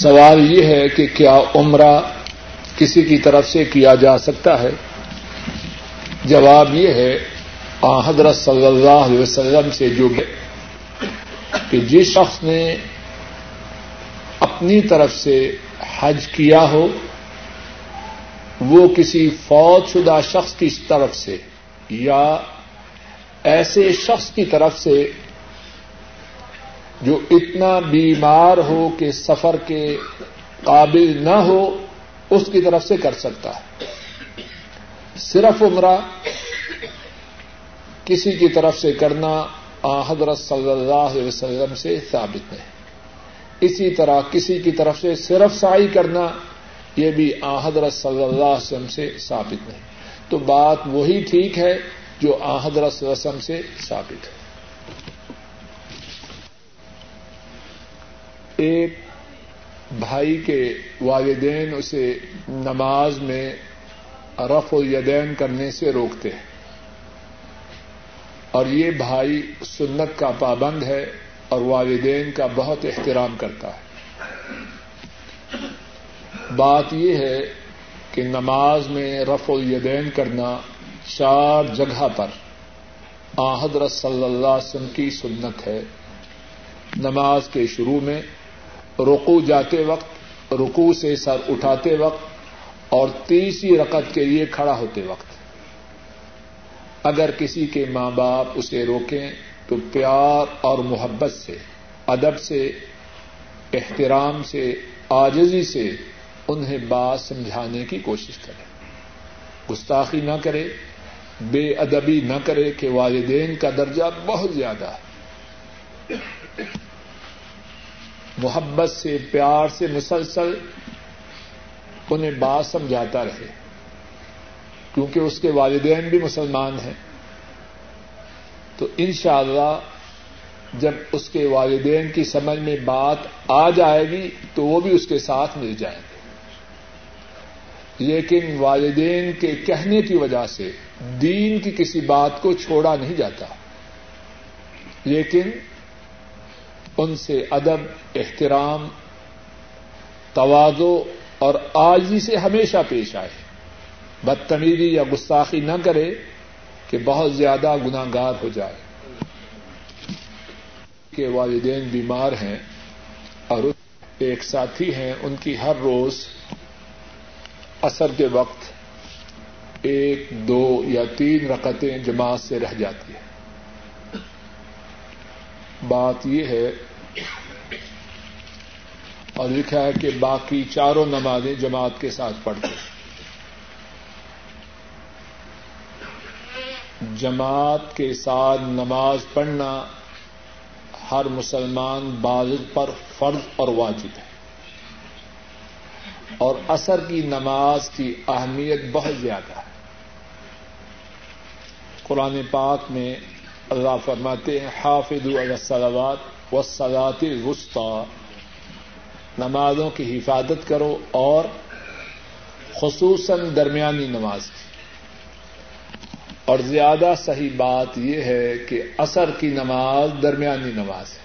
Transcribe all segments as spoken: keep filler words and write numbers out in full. سوال یہ ہے کہ کیا عمرہ کسی کی طرف سے کیا جا سکتا ہے؟ جواب یہ ہے آن حضرت صلی اللہ علیہ وسلم سے جو کہ جس شخص نے اپنی طرف سے حج کیا ہو وہ کسی فوت شدہ شخص کی طرف سے یا ایسے شخص کی طرف سے جو اتنا بیمار ہو کہ سفر کے قابل نہ ہو اس کی طرف سے کر سکتا ہے۔ صرف عمرہ کسی کی طرف سے کرنا آن حضرت صلی اللہ علیہ وسلم سے ثابت ہے۔ اسی طرح کسی کی طرف سے صرف سعی کرنا یہ بھی آن حضرت صلی اللہ علیہ وسلم سے ثابت ہے۔ تو بات وہی ٹھیک ہے جو آن حضرت صلی اللہ علیہ وسلم سے ثابت ہے۔ ایک بھائی کے والدین اسے نماز میں رفع الیدین کرنے سے روکتے ہیں اور یہ بھائی سنت کا پابند ہے اور والدین کا بہت احترام کرتا ہے۔ بات یہ ہے کہ نماز میں رفع الیدین کرنا چار جگہ پر آن حضرت صلی اللہ علیہ وسلم کی سنت ہے۔ نماز کے شروع میں، رکوع جاتے وقت، رکوع سے سر اٹھاتے وقت اور تیسری رکعت کے لیے کھڑا ہوتے وقت۔ اگر کسی کے ماں باپ اسے روکیں تو پیار اور محبت سے، ادب سے، احترام سے، عاجزی سے انہیں بات سمجھانے کی کوشش کریں، گستاخی نہ کرے، بے ادبی نہ کرے کہ والدین کا درجہ بہت زیادہ ہے۔ محبت سے، پیار سے مسلسل انہیں بات سمجھاتا رہے کیونکہ اس کے والدین بھی مسلمان ہیں۔ تو انشاءاللہ جب اس کے والدین کی سمجھ میں بات آ جائے گی تو وہ بھی اس کے ساتھ مل جائیں گے، لیکن والدین کے کہنے کی وجہ سے دین کی کسی بات کو چھوڑا نہیں جاتا، لیکن ان سے ادب، احترام، تواضع اور عاجزی سے ہمیشہ پیش آئے، بدتمیزی یا گستاخی نہ کرے کہ بہت زیادہ گناہگار ہو جائے۔ کہ والدین بیمار ہیں اور ایک ساتھی ہیں، ان کی ہر روز عصر کے وقت ایک دو یا تین رکعتیں جماعت سے رہ جاتی ہیں۔ بات یہ ہے اور لکھا ہے کہ باقی چاروں نمازیں جماعت کے ساتھ پڑھتے ہیں۔ جماعت کے ساتھ نماز پڑھنا ہر مسلمان بالغ پر فرض اور واجب ہے، اور عصر کی نماز کی اہمیت بہت زیادہ ہے۔ قرآن پاک میں اللہ فرماتے ہیں حافظوا علی الصلوات والصلاۃ الوسطی، نمازوں کی حفاظت کرو اور خصوصاً درمیانی نماز کی۔ اور زیادہ صحیح بات یہ ہے کہ عصر کی نماز درمیانی نماز ہے۔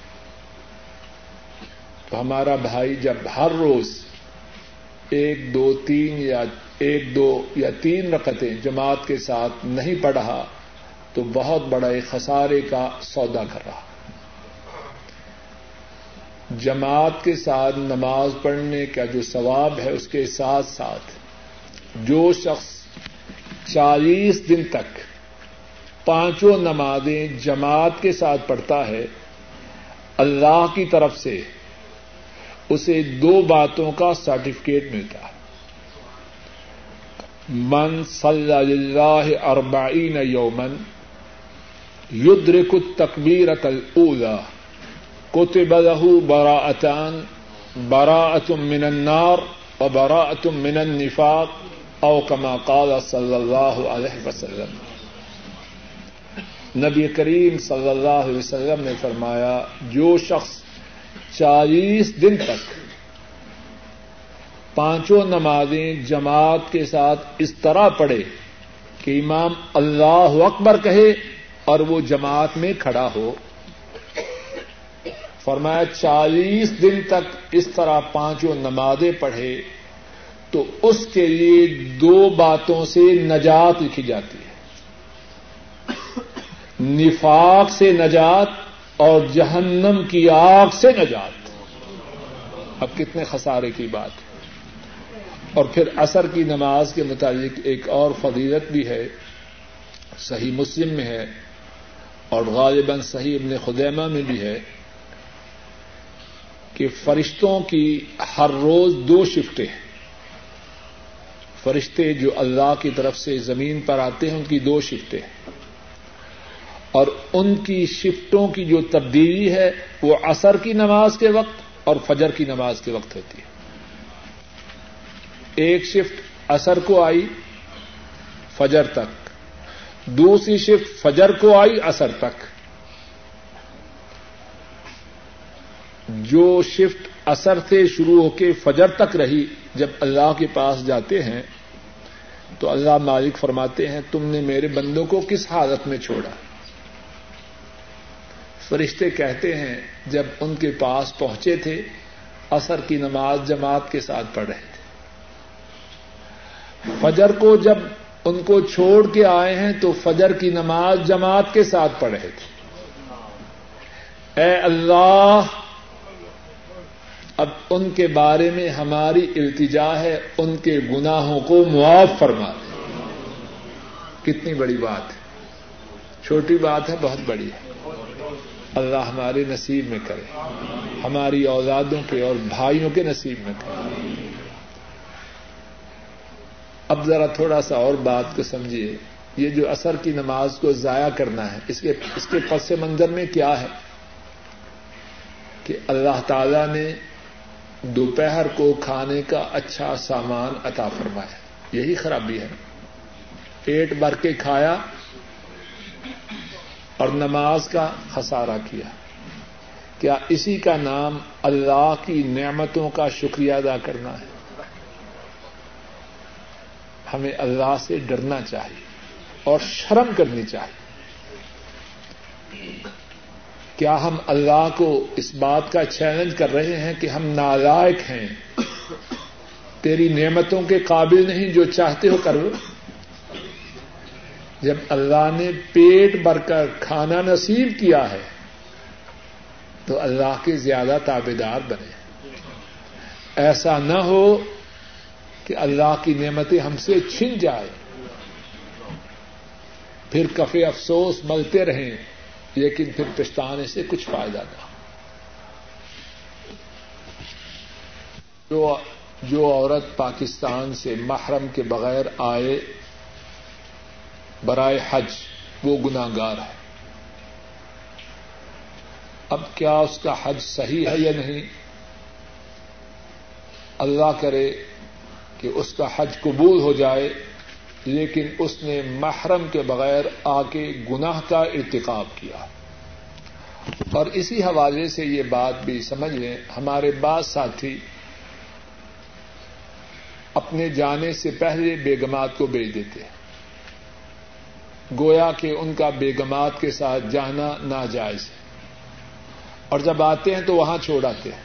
تو ہمارا بھائی جب ہر روز ایک دو تین یا ایک دو یا تین رکعتیں جماعت کے ساتھ نہیں پڑھ رہا تو بہت بڑے خسارے کا سودا کر رہا۔ جماعت کے ساتھ نماز پڑھنے کا جو ثواب ہے اس کے ساتھ ساتھ جو شخص چالیس دن تک پانچوں نمازیں جماعت کے ساتھ پڑھتا ہے، اللہ کی طرف سے اسے دو باتوں کا سرٹیفکیٹ ملتا ہے۔ من صلی للہ اربعین یومن یدرک التکبیرۃ الاولی کتب له براءتان، براءۃ من النار وبراءۃ من النفاق، او کما قال صلی اللہ علیہ وسلم۔ نبی کریم صلی اللہ علیہ وسلم نے فرمایا جو شخص چالیس دن تک پانچوں نمازیں جماعت کے ساتھ اس طرح پڑھے کہ امام اللہ اکبر کہے اور وہ جماعت میں کھڑا ہو، فرمایا چالیس دن تک اس طرح پانچوں نمازیں پڑھے تو اس کے لیے دو باتوں سے نجات لکھی جاتی ہے، نفاق سے نجات اور جہنم کی آگ سے نجات۔ اب کتنے خسارے کی بات ہے۔ اور پھر عصر کی نماز کے متعلق ایک اور فضیلت بھی ہے، صحیح مسلم میں ہے اور غالباً صحیح ابن خزیمہ میں بھی ہے کہ فرشتوں کی ہر روز دو شفٹیں ہیں۔ فرشتے جو اللہ کی طرف سے زمین پر آتے ہیں ان کی دو شفٹیں ہیں، اور ان کی شفٹوں کی جو تبدیلی ہے وہ عصر کی نماز کے وقت اور فجر کی نماز کے وقت ہوتی ہے۔ ایک شفٹ عصر کو آئی فجر تک، دوسری شفٹ فجر کو آئی عصر تک۔ جو شفٹ عصر سے شروع ہو کے فجر تک رہی، جب اللہ کے پاس جاتے ہیں تو اللہ مالک فرماتے ہیں تم نے میرے بندوں کو کس حالت میں چھوڑا؟ فرشتے کہتے ہیں جب ان کے پاس پہنچے تھے عصر کی نماز جماعت کے ساتھ پڑھ رہے تھے، فجر کو جب ان کو چھوڑ کے آئے ہیں تو فجر کی نماز جماعت کے ساتھ پڑھ رہے تھے۔ اے اللہ اب ان کے بارے میں ہماری التجا ہے، ان کے گناہوں کو معاف فرما دے۔ کتنی بڑی بات ہے، چھوٹی بات ہے بہت بڑی ہے۔ اللہ ہمارے نصیب میں کرے، ہماری اولادوں کے اور بھائیوں کے نصیب میں کرے۔ اب ذرا تھوڑا سا اور بات کو سمجھیے، یہ جو عصر کی نماز کو ضائع کرنا ہے اس کے اس کے پس منظر میں کیا ہے کہ اللہ تعالیٰ نے دوپہر کو کھانے کا اچھا سامان عطا فرمایا، یہی خرابی ہے۔ پیٹ بھر کے کھایا اور نماز کا خسارہ کیا۔ کیا اسی کا نام اللہ کی نعمتوں کا شکریہ ادا کرنا ہے؟ ہمیں اللہ سے ڈرنا چاہیے اور شرم کرنی چاہیے۔ کیا ہم اللہ کو اس بات کا چیلنج کر رہے ہیں کہ ہم نالائق ہیں، تیری نعمتوں کے قابل نہیں، جو چاہتے ہو کرو؟ جب اللہ نے پیٹ بھر کر کھانا نصیب کیا ہے تو اللہ کے زیادہ تابعدار بنے۔ ایسا نہ ہو کہ اللہ کی نعمتیں ہم سے چھن جائے، پھر کفے افسوس ملتے رہیں لیکن پھر پچھتانے سے کچھ فائدہ نہ ہو۔ جو عورت پاکستان سے محرم کے بغیر آئے برائے حج وہ گناہگار ہے۔ اب کیا اس کا حج صحیح ہے یا نہیں؟ اللہ کرے کہ اس کا حج قبول ہو جائے، لیکن اس نے محرم کے بغیر آ کے گناہ کا ارتکاب کیا۔ اور اسی حوالے سے یہ بات بھی سمجھ لیں، ہمارے بعض ساتھی اپنے جانے سے پہلے بیگمات کو بھیج دیتے ہیں، گویا کہ ان کا بیگمات کے ساتھ جانا ناجائز ہے، اور جب آتے ہیں تو وہاں چھوڑ آتے ہیں۔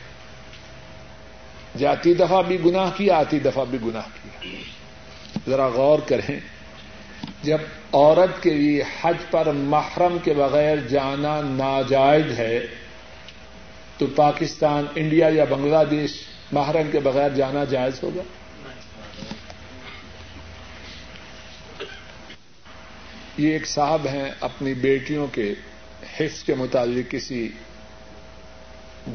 جاتی دفعہ بھی گناہ کیا، آتی دفعہ بھی گناہ کیا۔ ذرا غور کریں، جب عورت کے لیے حج پر محرم کے بغیر جانا ناجائز ہے تو پاکستان، انڈیا یا بنگلہ دیش محرم کے بغیر جانا جائز ہوگا؟ یہ ایک صاحب ہیں اپنی بیٹیوں کے حفظ کے متعلق کسی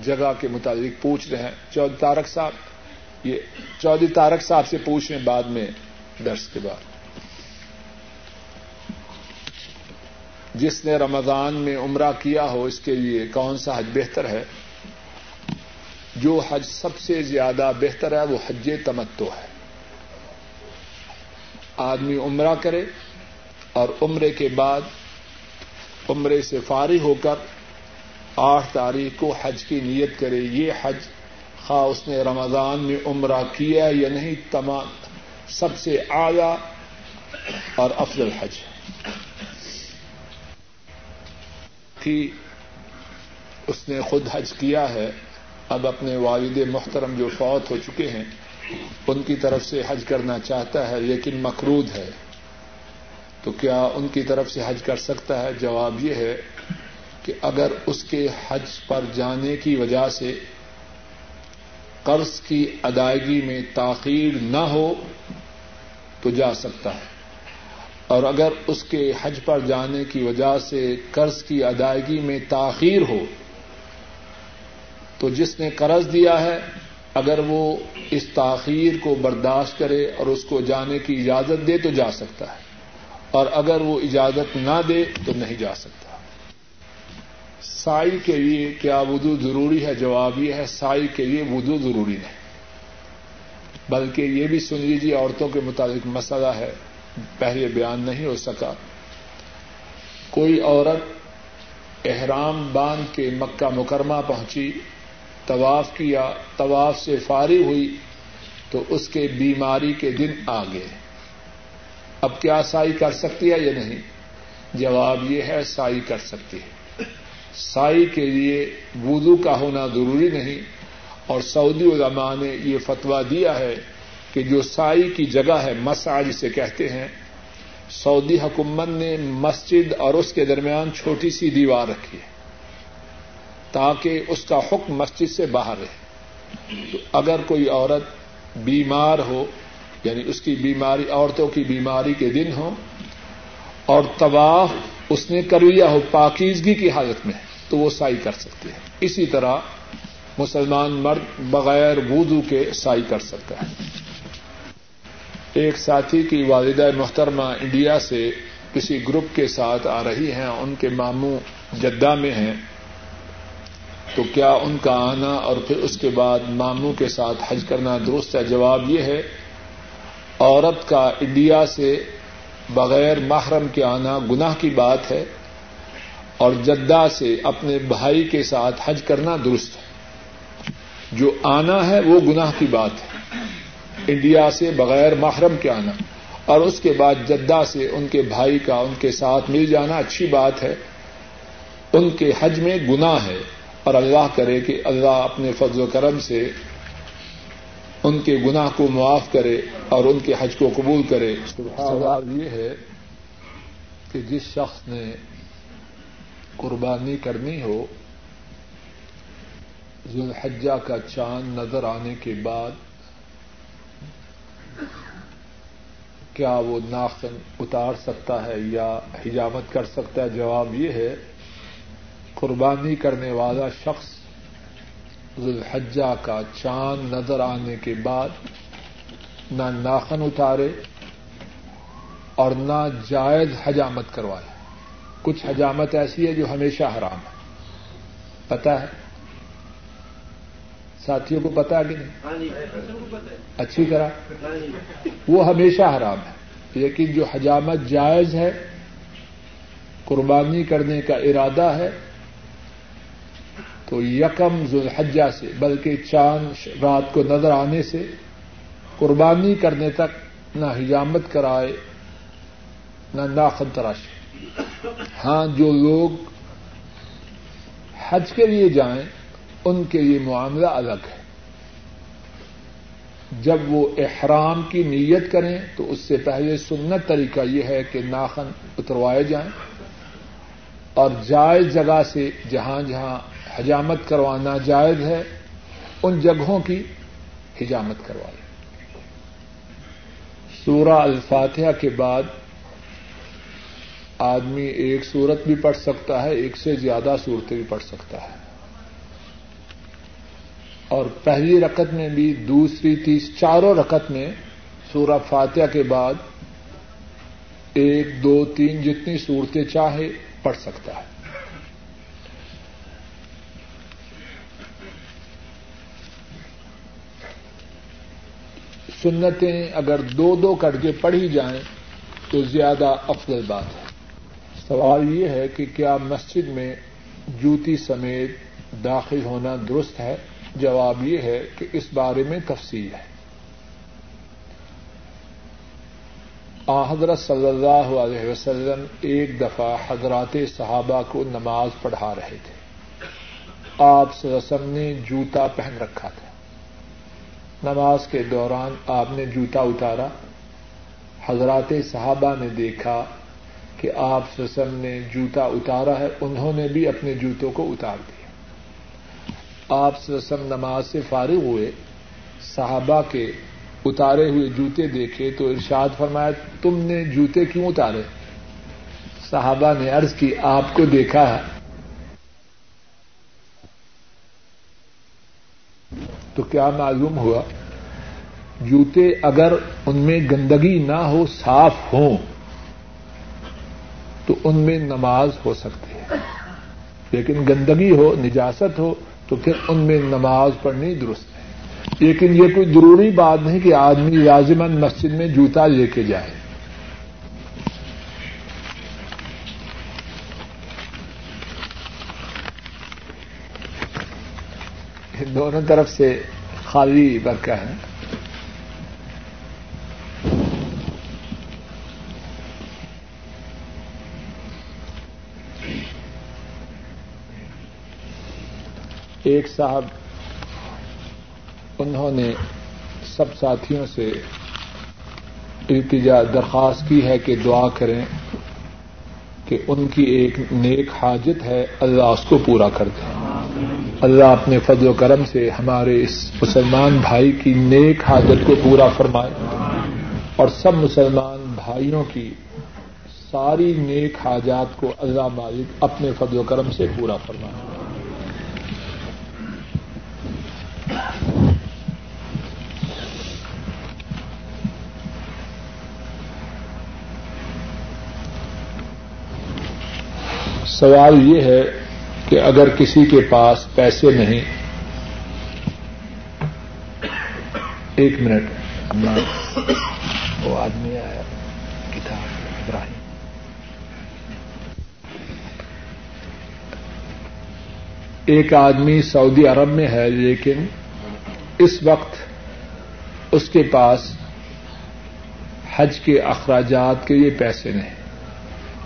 جگہ کے متعلق پوچھ رہے ہیں، چودھری طارق صاحب، یہ چودھری طارق صاحب سے پوچھ رہے ہیں بعد میں درس کے بعد۔ جس نے رمضان میں عمرہ کیا ہو اس کے لیے کون سا حج بہتر ہے؟ جو حج سب سے زیادہ بہتر ہے وہ حج تمتع ہے۔ آدمی عمرہ کرے اور عمرے کے بعد عمرے سے فارغ ہو کر آٹھ تاریخ کو حج کی نیت کرے۔ یہ حج خواہ اس نے رمضان میں عمرہ کیا یا نہیں، تمام سب سے اعلی اور افضل حج۔ اس نے خود حج کیا ہے، اب اپنے والد محترم جو فوت ہو چکے ہیں ان کی طرف سے حج کرنا چاہتا ہے لیکن مقروض ہے، تو کیا ان کی طرف سے حج کر سکتا ہے؟ جواب یہ ہے کہ اگر اس کے حج پر جانے کی وجہ سے قرض کی ادائیگی میں تاخیر نہ ہو تو جا سکتا ہے، اور اگر اس کے حج پر جانے کی وجہ سے قرض کی ادائیگی میں تاخیر ہو تو جس نے قرض دیا ہے اگر وہ اس تاخیر کو برداشت کرے اور اس کو جانے کی اجازت دے تو جا سکتا ہے، اور اگر وہ اجازت نہ دے تو نہیں جا سکتا۔ سائی کے لیے کیا وضو ضروری ہے؟ جواب یہ ہے سائی کے لیے وضو ضروری نہیں، بلکہ یہ بھی سن لیجیے، عورتوں کے متعلق مسئلہ ہے، پہلے بیان نہیں ہو سکا۔ کوئی عورت احرام باندھ کے مکہ مکرمہ پہنچی، طواف کیا، طواف سے فارغ ہوئی تو اس کے بیماری کے دن آ گئے، اب کیا سائی کر سکتی ہے یا نہیں؟ جواب یہ ہے سائی کر سکتی ہے۔ سائی کے لیے وضو کا ہونا ضروری نہیں، اور سعودی علماء نے یہ فتویٰ دیا ہے کہ جو سائی کی جگہ ہے، مسعی جسے کہتے ہیں، سعودی حکومت نے مسجد اور اس کے درمیان چھوٹی سی دیوار رکھی ہے تاکہ اس کا حکم مسجد سے باہر رہے۔ تو اگر کوئی عورت بیمار ہو، یعنی اس کی بیماری عورتوں کی بیماری کے دن ہو، اور طواف اس نے کر لیا ہو پاکیزگی کی حالت میں، تو وہ سائی کر سکتے ہیں۔ اسی طرح مسلمان مرد بغیر وضو کے سائی کر سکتا ہے۔ ایک ساتھی کی والدہ محترمہ انڈیا سے کسی گروپ کے ساتھ آ رہی ہیں، ان کے ماموں جدہ میں ہیں، تو کیا ان کا آنا اور پھر اس کے بعد ماموں کے ساتھ حج کرنا درست ہے؟ جواب یہ ہے عورت کا انڈیا سے بغیر محرم کے آنا گناہ کی بات ہے، اور جدہ سے اپنے بھائی کے ساتھ حج کرنا درست ہے۔ جو آنا ہے وہ گناہ کی بات ہے، انڈیا سے بغیر محرم کے آنا، اور اس کے بعد جدہ سے ان کے بھائی کا ان کے ساتھ مل جانا اچھی بات ہے، ان کے حج میں گناہ ہے، اور اللہ کرے کہ اللہ اپنے فضل و کرم سے ان کے گناہ کو معاف کرے اور ان کے حج کو قبول کرے۔ سوال یہ ہے کہ جس شخص نے قربانی کرنی ہو، ذوالحجہ کا چاند نظر آنے کے بعد کیا وہ ناخن اتار سکتا ہے یا حجامت کر سکتا ہے؟ جواب یہ ہے قربانی کرنے والا شخص ذوالحجہ کا چاند نظر آنے کے بعد نہ ناخن اتارے اور نہ جائز حجامت کروائے۔ کچھ حجامت ایسی ہے جو ہمیشہ حرام ہے، پتا ہے ساتھیوں کو، پتا کہ نہیں اچھی طرح، وہ ہمیشہ حرام ہے، لیکن جو حجامت جائز ہے، قربانی کرنے کا ارادہ ہے، تو یکم ذوالحجہ سے بلکہ چاند رات کو نظر آنے سے قربانی کرنے تک نہ حجامت کرائے نہ ناخن تراشے۔ ہاں جو لوگ حج کے لیے جائیں ان کے لیے معاملہ الگ ہے، جب وہ احرام کی نیت کریں تو اس سے پہلے سنت طریقہ یہ ہے کہ ناخن اتروائے جائیں، اور جائز جگہ سے جہاں جہاں حجامت کروانا جائز ہے ان جگہوں کی حجامت کروا لیں۔ سورہ الفاتحہ کے بعد آدمی ایک سورت بھی پڑھ سکتا ہے، ایک سے زیادہ سورتیں بھی پڑھ سکتا ہے، اور پہلی رکعت میں بھی، دوسری، تیس، چاروں رکعت میں سورہ فاتحہ کے بعد ایک، دو، تین جتنی صورتیں چاہے پڑھ سکتا ہے۔ سنتیں اگر دو دو کر کے پڑھی جائیں تو زیادہ افضل بات ہے۔ سوال یہ ہے کہ کیا مسجد میں جوتی سمیت داخل ہونا درست ہے؟ جواب یہ ہے کہ اس بارے میں تفصیل ہے۔ حضرت صلی اللہ علیہ وسلم ایک دفعہ حضرات صحابہ کو نماز پڑھا رہے تھے، آپ صلی اللہ علیہ وسلم نے جوتا پہن رکھا تھا. نماز کے دوران آپ نے جوتا اتارا. حضرات صحابہ نے دیکھا کہ آپ صلی اللہ علیہ وسلم نے جوتا اتارا ہے, انہوں نے بھی اپنے جوتوں کو اتار دیا. آپ صلی اللہ علیہ وسلم نماز سے فارغ ہوئے, صحابہ کے اتارے ہوئے جوتے دیکھے تو ارشاد فرمایا, تم نے جوتے کیوں اتارے؟ صحابہ نے عرض کی, آپ کو دیکھا ہے تو کیا معلوم ہوا, جوتے اگر ان میں گندگی نہ ہو, صاف ہوں تو ان میں نماز ہو سکتی ہے, لیکن گندگی ہو, نجاست ہو تو پھر ان میں نماز پڑھنی درست ہے. لیکن یہ کوئی ضروری بات نہیں کہ آدمی لازماً مسجد میں جوتا لے کے جائے. دونوں طرف سے خالی برقع ہے. ایک صاحب, انہوں نے سب ساتھیوں سے التجا درخواست کی ہے کہ دعا کریں کہ ان کی ایک نیک حاجت ہے, اللہ اس کو پورا کر دیں. اللہ اپنے فضل و کرم سے ہمارے اس مسلمان بھائی کی نیک حاجت کو پورا فرمائے, اور سب مسلمان بھائیوں کی ساری نیک حاجات کو اللہ مالک اپنے فضل و کرم سے پورا فرمائے. سوال یہ ہے کہ اگر کسی کے پاس پیسے نہیں, ایک منٹ, وہ آدمی آیا کتاب ابراہیم, ایک آدمی سعودی عرب میں ہے لیکن اس وقت اس کے پاس حج کے اخراجات کے لیے پیسے نہیں,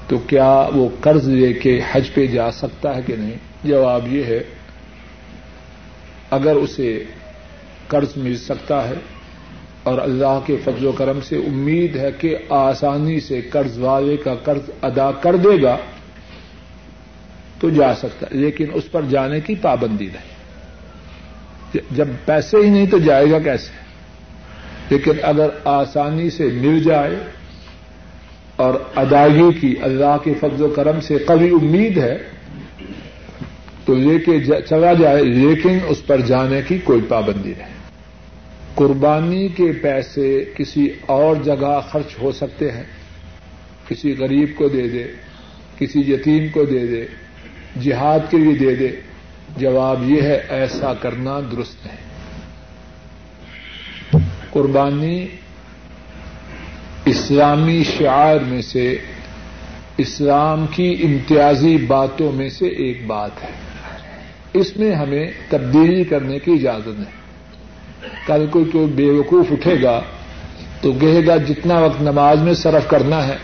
تو کیا وہ قرض لے کے حج پہ جا سکتا ہے کہ نہیں؟ جواب یہ ہے, اگر اسے قرض مل سکتا ہے اور اللہ کے فضل و کرم سے امید ہے کہ آسانی سے قرض والے کا قرض ادا کر دے گا تو جا سکتا ہے, لیکن اس پر جانے کی پابندی نہیں. جب پیسے ہی نہیں تو جائے گا کیسے؟ لیکن اگر آسانی سے مل جائے اور ادائیگی کی اللہ کے فضل و کرم سے قوی امید ہے تو لے کے چلا جائے, لیکن اس پر جانے کی کوئی پابندی نہیں. قربانی کے پیسے کسی اور جگہ خرچ ہو سکتے ہیں, کسی غریب کو دے دے, کسی یتیم کو دے دے, جہاد کے لیے دے دے. جواب یہ ہے, ایسا کرنا درست نہیں. قربانی اسلامی شعائر میں سے, اسلام کی امتیازی باتوں میں سے ایک بات ہے, اس میں ہمیں تبدیلی کرنے کی اجازت نہیں. کل کو کوئی بے وقوف اٹھے گا تو کہے گا جتنا وقت نماز میں صرف کرنا ہے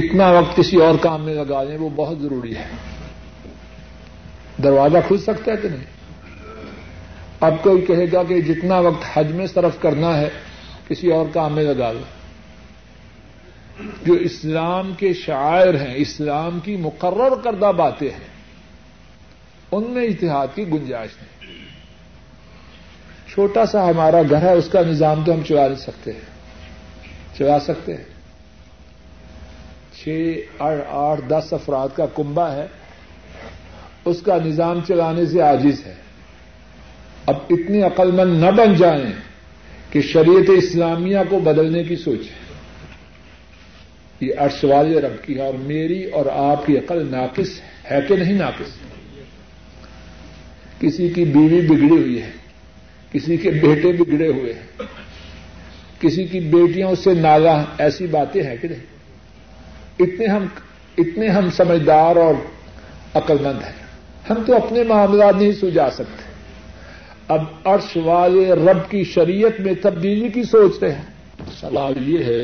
اتنا وقت کسی اور کام میں لگا لیں, وہ بہت ضروری ہے. دروازہ کھل سکتا ہے کہ نہیں؟ اب کوئی کہے گا کہ جتنا وقت حج میں صرف کرنا ہے کسی اور کام میں لگا لیں. جو اسلام کے شعائر ہیں, اسلام کی مقرر کردہ باتیں ہیں, ان میں اجتہاد کی گنجائش نہیں. چھوٹا سا ہمارا گھر ہے, اس کا نظام تو ہم چلا سکتے ہیں چلا سکتے ہیں چھ آٹھ دس افراد کا کنبہ ہے, اس کا نظام چلانے سے عاجز ہے. اب اتنی عقل مند نہ بن جائیں کہ شریعت اسلامیہ کو بدلنے کی سوچیں. یہ عرش والے رب کی ہے, اور میری اور آپ کی عقل ناقص ہے کہ نہیں ناقص؟ کسی کی بیوی بگڑی ہوئی ہے, کسی کے بیٹے بگڑے ہوئے ہیں, کسی کی بیٹیاں سے نالا, ایسی باتیں ہیں کہ نہیں؟ اتنے ہم اتنے ہم سمجھدار اور عقل مند ہیں, ہم تو اپنے معاملات نہیں سلجھا سکتے. اب عرش والے رب کی شریعت میں تبدیلی کی سوچ رہے ہیں. سوال یہ ہے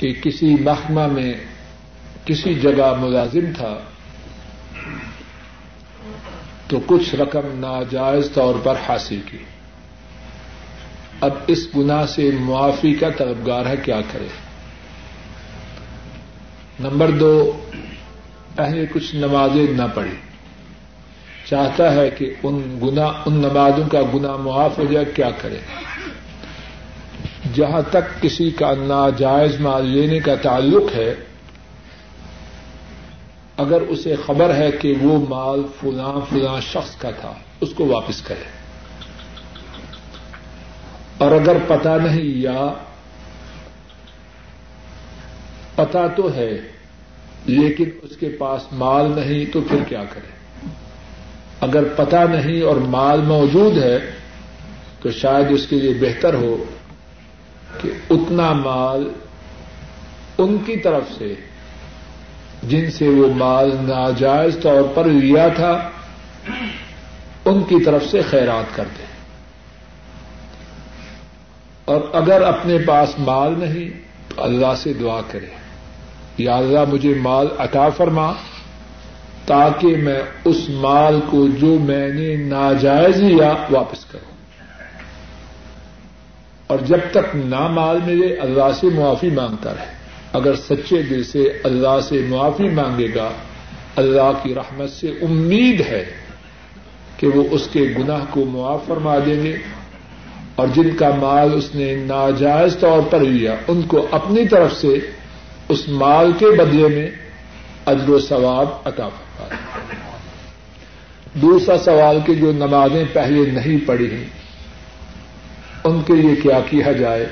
کہ کسی محکمہ میں کسی جگہ ملازم تھا تو کچھ رقم ناجائز طور پر حاصل کی. اب اس گناہ سے معافی کا طلبگار ہے، کیا کرے؟ نمبر دو، پہلے کچھ نمازیں نہ پڑھی، چاہتا ہے کہ ان گناہ ان نمازوں کا گناہ معاف ہو جائے، کیا کرے؟ جہاں تک کسی کا ناجائز مال لینے کا تعلق ہے، اگر اسے خبر ہے کہ وہ مال فلاں فلاں شخص کا تھا، اس کو واپس کرے. اور اگر پتہ نہیں یا پتہ تو ہے لیکن اس کے پاس مال نہیں تو پھر کیا کرے؟ اگر پتہ نہیں اور مال موجود ہے تو شاید اس کے لیے بہتر ہو کہ اتنا مال ان کی طرف سے جن سے وہ مال ناجائز طور پر لیا تھا ان کی طرف سے خیرات کر دے. اور اگر اپنے پاس مال نہیں تو اللہ سے دعا کرے، یا اللہ مجھے مال عطا فرما تاکہ میں اس مال کو جو میں نے ناجائز لیا واپس کروں. اور جب تک نہ مال ملے اللہ سے معافی مانگتا رہے. اگر سچے دل سے اللہ سے معافی مانگے گا، اللہ کی رحمت سے امید ہے کہ وہ اس کے گناہ کو معاف فرما دیں گے، اور جن کا مال اس نے ناجائز طور پر لیا ان کو اپنی طرف سے اس مال کے بدلے میں اجر و ثواب عطا فرما دیں. دوسرا سوال کہ جو نمازیں پہلے نہیں پڑھی ہیں ان کے لیے کیا کیا جائے؟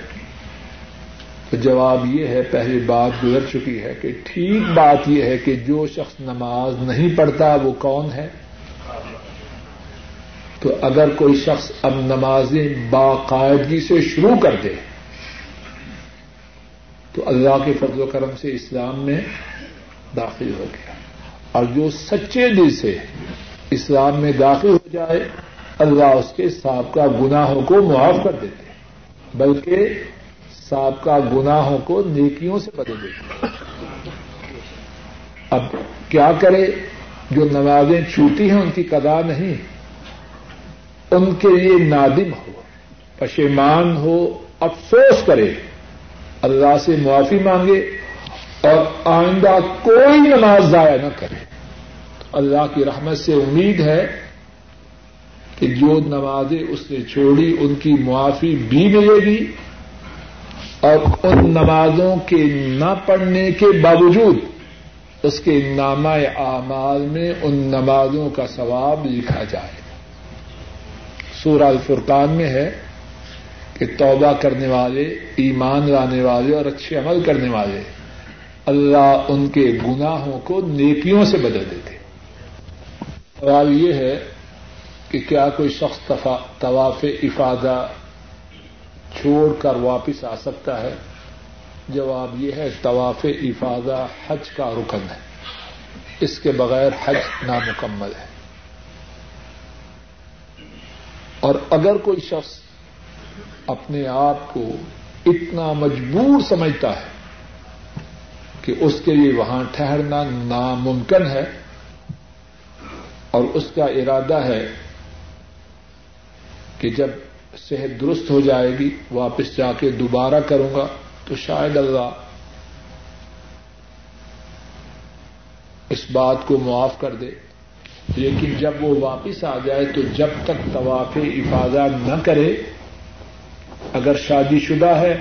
تو جواب یہ ہے، پہلی بات گزر چکی ہے کہ ٹھیک بات یہ ہے کہ جو شخص نماز نہیں پڑھتا وہ کون ہے. تو اگر کوئی شخص اب نمازیں باقاعدگی سے شروع کر دے تو اللہ کے فضل و کرم سے اسلام میں داخل ہو گیا. اور جو سچے دل سے اسلام میں داخل ہو جائے اللہ اس کے سابقہ گناہوں کو معاف کر دیتے، بلکہ سابقہ گناہوں کو نیکیوں سے بدل دیتے. اب کیا کرے؟ جو نمازیں چھوٹی ہیں ان کی قضا نہیں، ان کے لیے نادم ہو، پشیمان ہو، افسوس کرے، اللہ سے معافی مانگے اور آئندہ کوئی نماز ضائع نہ کرے. اللہ کی رحمت سے امید ہے کہ جو نمازیں اس نے چھوڑی ان کی معافی بھی ملے گی، اور ان نمازوں کے نہ پڑھنے کے باوجود اس کے نامہ اعمال میں ان نمازوں کا ثواب لکھا جائے. سورہ الفرقان میں ہے کہ توبہ کرنے والے، ایمان لانے والے اور اچھے عمل کرنے والے، اللہ ان کے گناہوں کو نیکیوں سے بدل دیتے. سوال یہ ہے کہ کیا کوئی شخص طواف افاضہ چھوڑ کر واپس آ سکتا ہے؟ جواب یہ ہے، طواف افاضہ حج کا رکن ہے، اس کے بغیر حج نامکمل ہے. اور اگر کوئی شخص اپنے آپ کو اتنا مجبور سمجھتا ہے کہ اس کے لیے وہاں ٹھہرنا ناممکن ہے اور اس کا ارادہ ہے کہ جب صحت درست ہو جائے گی واپس جا کے دوبارہ کروں گا، تو شاید اللہ اس بات کو معاف کر دے. لیکن جب وہ واپس آ جائے تو جب تک طواف افاضہ نہ کرے، اگر شادی شدہ ہے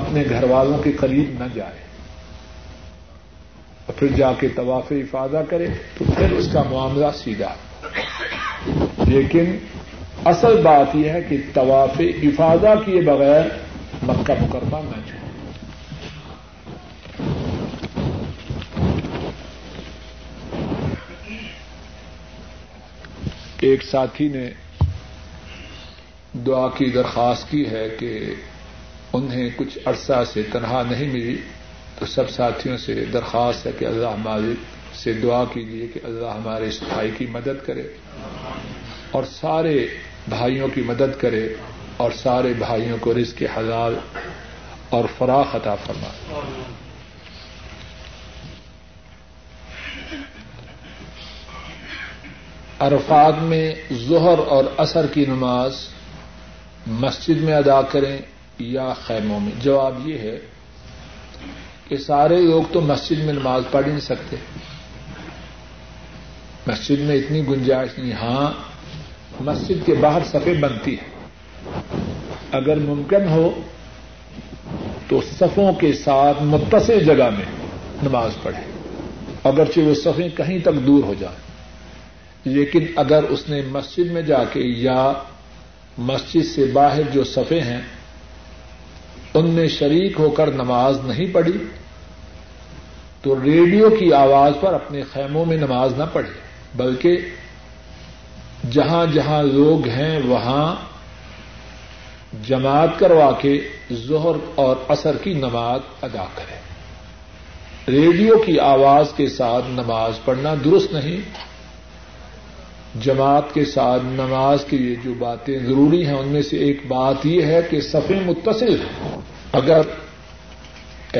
اپنے گھر والوں کے قریب نہ جائے، اور پھر جا کے طواف افاضہ کرے تو پھر اس کا معاملہ سیدھا. لیکن اصل بات یہ ہے کہ طواف افاضہ کیے بغیر مکہ مکرمہ نہ چھوڑے. ایک ساتھی نے دعا کی درخواست کی ہے کہ انہیں کچھ عرصہ سے تنہا نہیں ملی، تو سب ساتھیوں سے درخواست ہے کہ اللہ مالک سے دعا کیجیے کہ اللہ ہمارے اس بھائی کی مدد کرے اور سارے بھائیوں کی مدد کرے اور سارے بھائیوں کو رزق حلال اور فراخ عطا فرمائے. عرفات میں ظہر اور عصر کی نماز مسجد میں ادا کریں یا خیموں میں؟ جواب یہ ہے کہ سارے لوگ تو مسجد میں نماز پڑھ نہیں سکتے، مسجد میں اتنی گنجائش نہیں. ہاں مسجد کے باہر صفیں بنتی ہیں، اگر ممکن ہو تو صفوں کے ساتھ متصل جگہ میں نماز پڑھیں، اگرچہ وہ صفیں کہیں تک دور ہو جائیں، لیکن اگر اس نے مسجد میں جا کے یا مسجد سے باہر جو صفیں ہیں ان میں شریک ہو کر نماز نہیں پڑھی تو ریڈیو کی آواز پر اپنے خیموں میں نماز نہ پڑھے، بلکہ جہاں جہاں لوگ ہیں وہاں جماعت کروا کے ظہر اور عصر کی نماز ادا کریں. ریڈیو کی آواز کے ساتھ نماز پڑھنا درست نہیں. جماعت کے ساتھ نماز کے لیے جو باتیں ضروری ہیں ان میں سے ایک بات یہ ہے کہ صفیں متصل ہیں. اگر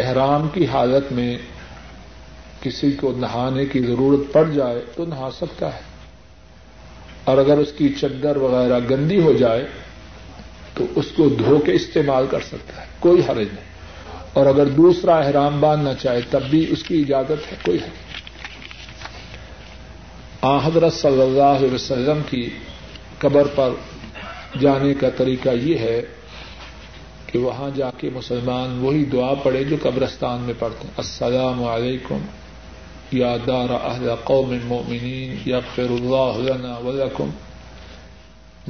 احرام کی حالت میں کسی کو نہانے کی ضرورت پڑ جائے تو نہا سکتا ہے، اور اگر اس کی چادر وغیرہ گندی ہو جائے تو اس کو دھو کے استعمال کر سکتا ہے، کوئی حرج نہیں. اور اگر دوسرا احرام باندھنا چاہے تب بھی اس کی اجازت ہے، کوئی حرج نہیں. آن حضرت صلی اللہ علیہ وسلم کی قبر پر جانے کا طریقہ یہ ہے کہ وہاں جا کے مسلمان وہی دعا پڑھے جو قبرستان میں پڑھتے ہیں، السلام علیکم یا دار اہل قوم المؤمنین یغفر اللہ لنا ولکم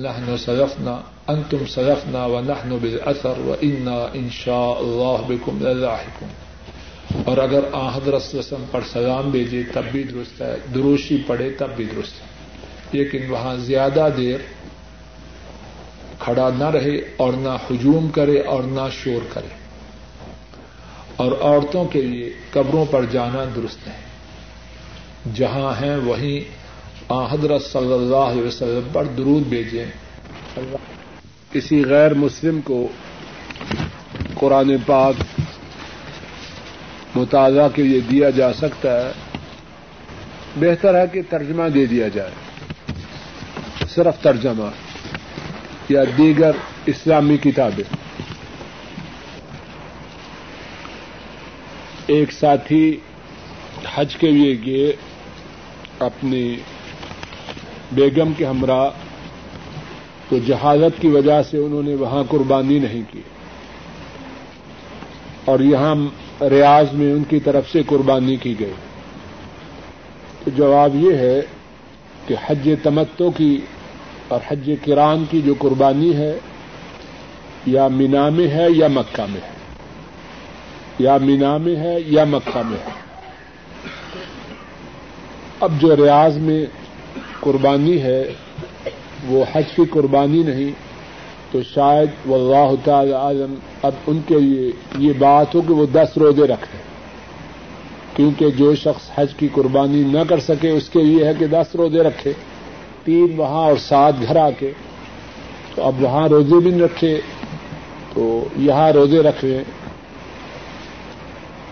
نحن سلفنا انتم سلفنا ونحن بالاثر وانا انشاء اللہ بکم للاحقون. اور اگر آن حضرت صلی اللہ علیہ وسلم پر سلام بھیجے تب بھی درست ہے، دروشی پڑھے تب بھی درست ہے، لیکن وہاں زیادہ دیر کھڑا نہ رہے اور نہ ہجوم کرے اور نہ شور کرے. اور عورتوں کے لیے قبروں پر جانا درست ہے، جہاں ہیں وہیں آن حضرت صلی اللہ علیہ وسلم پر درود بھیجیں. کسی غیر مسلم کو قرآن پاک مطالعہ کے لیے دیا جا سکتا ہے، بہتر ہے کہ ترجمہ دے دیا جائے، صرف ترجمہ یا دیگر اسلامی کتابیں. ایک ساتھی حج کے لیے گئے، اپنی بیگم کے ہمراہ، تو جہالت کی وجہ سے انہوں نے وہاں قربانی نہیں کی، اور یہاں ریاض میں ان کی طرف سے قربانی کی گئی. تو جواب یہ ہے کہ حج تمتع کی اور حج قران کی جو قربانی ہے یا مینا میں ہے یا مکہ میں ہے، یا مینا میں ہے یا مکہ میں ہے. اب جو ریاض میں قربانی ہے وہ حج کی قربانی نہیں، تو شاید واللہ تعالی عالم اب ان کے لیے یہ بات ہو کہ وہ دس روزے رکھیں، کیونکہ جو شخص حج کی قربانی نہ کر سکے اس کے لیے ہے کہ دس روزے رکھے، تین وہاں اور سات گھر آ کے. تو اب وہاں روزے بھی نہیں رکھے تو یہاں روزے رکھیں.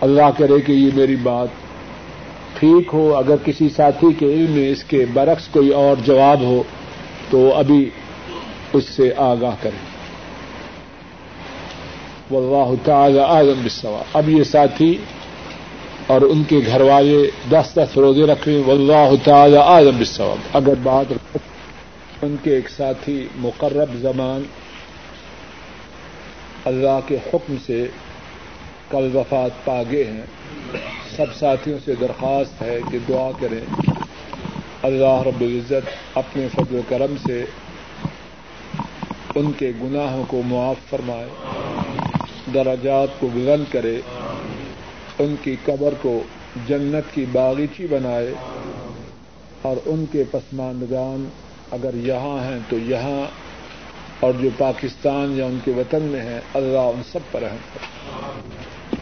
اللہ کرے کہ یہ میری بات ٹھیک ہو. اگر کسی ساتھی کے علم میں اس کے برعکس کوئی اور جواب ہو تو ابھی اس سے آگاہ کریں. واللہ تعالی اعلم بالصواب. اب یہ ساتھی اور ان کے گھر والے دس دس روزے رکھیں، واللہ تعالی اعلم بالصواب. اگر بات ان کے ایک ساتھی مقرب زمان اللہ کے حکم سے کل وفات پا گئے ہیں، سب ساتھیوں سے درخواست ہے کہ دعا کریں اللہ رب العزت اپنے فضل و کرم سے ان کے گناہوں کو معاف فرمائے، درجات کو بلند کرے، ان کی قبر کو جنت کی باغیچی بنائے، اور ان کے پسماندگان اگر یہاں ہیں تو یہاں، اور جو پاکستان یا ان کے وطن میں ہیں اللہ ان سب پر رحم کرے.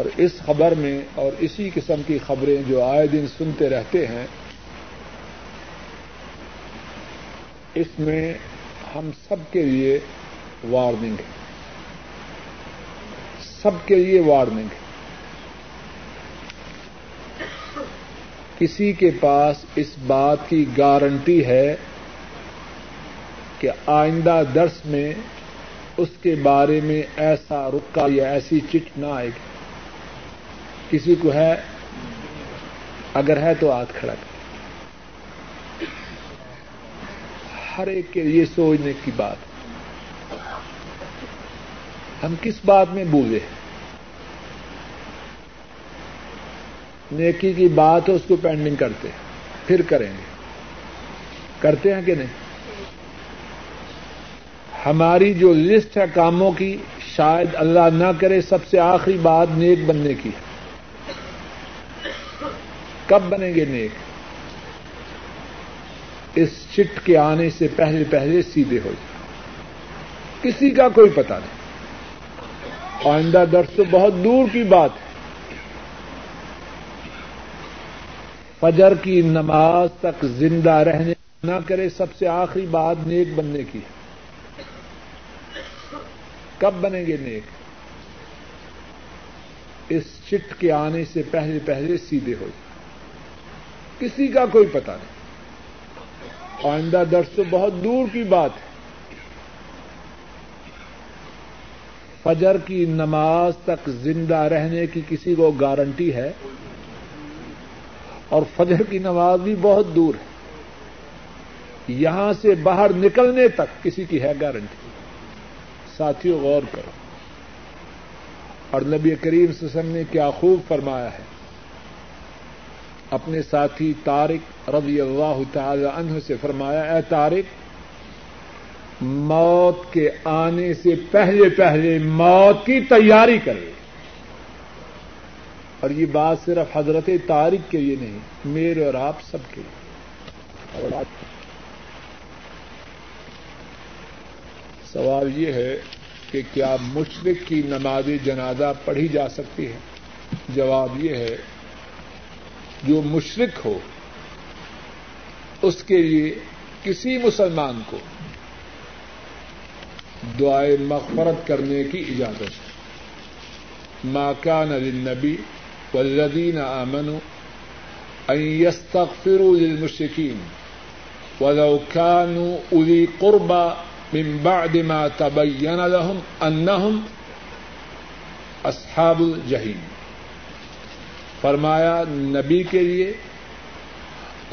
اور اس خبر میں اور اسی قسم کی خبریں جو آئے دن سنتے رہتے ہیں، اس میں ہم سب کے لیے وارننگ ہے، سب کے لیے وارننگ ہے. کسی کے پاس اس بات کی گارنٹی ہے کہ آئندہ درس میں اس کے بارے میں ایسا رکا یا ایسی چٹ نہ آئے گی؟ کسی کو ہے؟ اگر ہے تو ہاتھ کھڑا کر. ہر ایک کے لیے سوچنے کی بات. ہم کس بات میں بھولے؟ نیکی کی بات ہو اس کو پینڈنگ کرتے ہیں, پھر کریں گے, کرتے ہیں کہ نہیں؟ ہماری جو لسٹ ہے کاموں کی, شاید اللہ نہ کرے سب سے آخری بات نیک بننے کی ہے. کب بنیں گے نیک؟ اس چٹ کے آنے سے پہلے پہلے سیدھے ہو جائیں. کسی کا کوئی پتہ نہیں, آئندہ درس تو بہت دور کی بات ہے. فجر کی نماز تک زندہ رہنے نہ کرے سب سے آخری بات نیک بننے کی ہے. کب بنیں گے نیک؟ اس چٹ کے آنے سے پہلے پہلے سیدھے ہو جائیں. کسی کا کوئی پتہ نہیں, آئندہ درس تو بہت دور کی بات ہے. فجر کی نماز تک زندہ رہنے کی کسی کو گارنٹی ہے, اور فجر کی نماز بھی بہت دور ہے. یہاں سے باہر نکلنے تک کسی کی ہے گارنٹی؟ ساتھیوں غور کرو. اور نبی کریم صلی اللہ علیہ وسلم نے کیا خوب فرمایا ہے. اپنے ساتھی طارق رضی اللہ تعالی عنہ سے فرمایا, اے طارق, موت کے آنے سے پہلے پہلے موت کی تیاری کرے. اور یہ بات صرف حضرت طارق کے لیے نہیں, میرے اور آپ سب کے لیے. سوال یہ ہے کہ کیا مشرک کی نماز جنازہ پڑھی جا سکتی ہے؟ جواب یہ ہے, جو مشرک ہو اس کے لیے کسی مسلمان کو دعائے مغفرت کرنے کی اجازت ہے. ما کان للنبی والذین آمنوا ان یستغفروا للمشرکین ولو کانوا اولی قربا من بعد ما تبین لهم انہم اصحاب الجحیم. فرمایا نبی کے لیے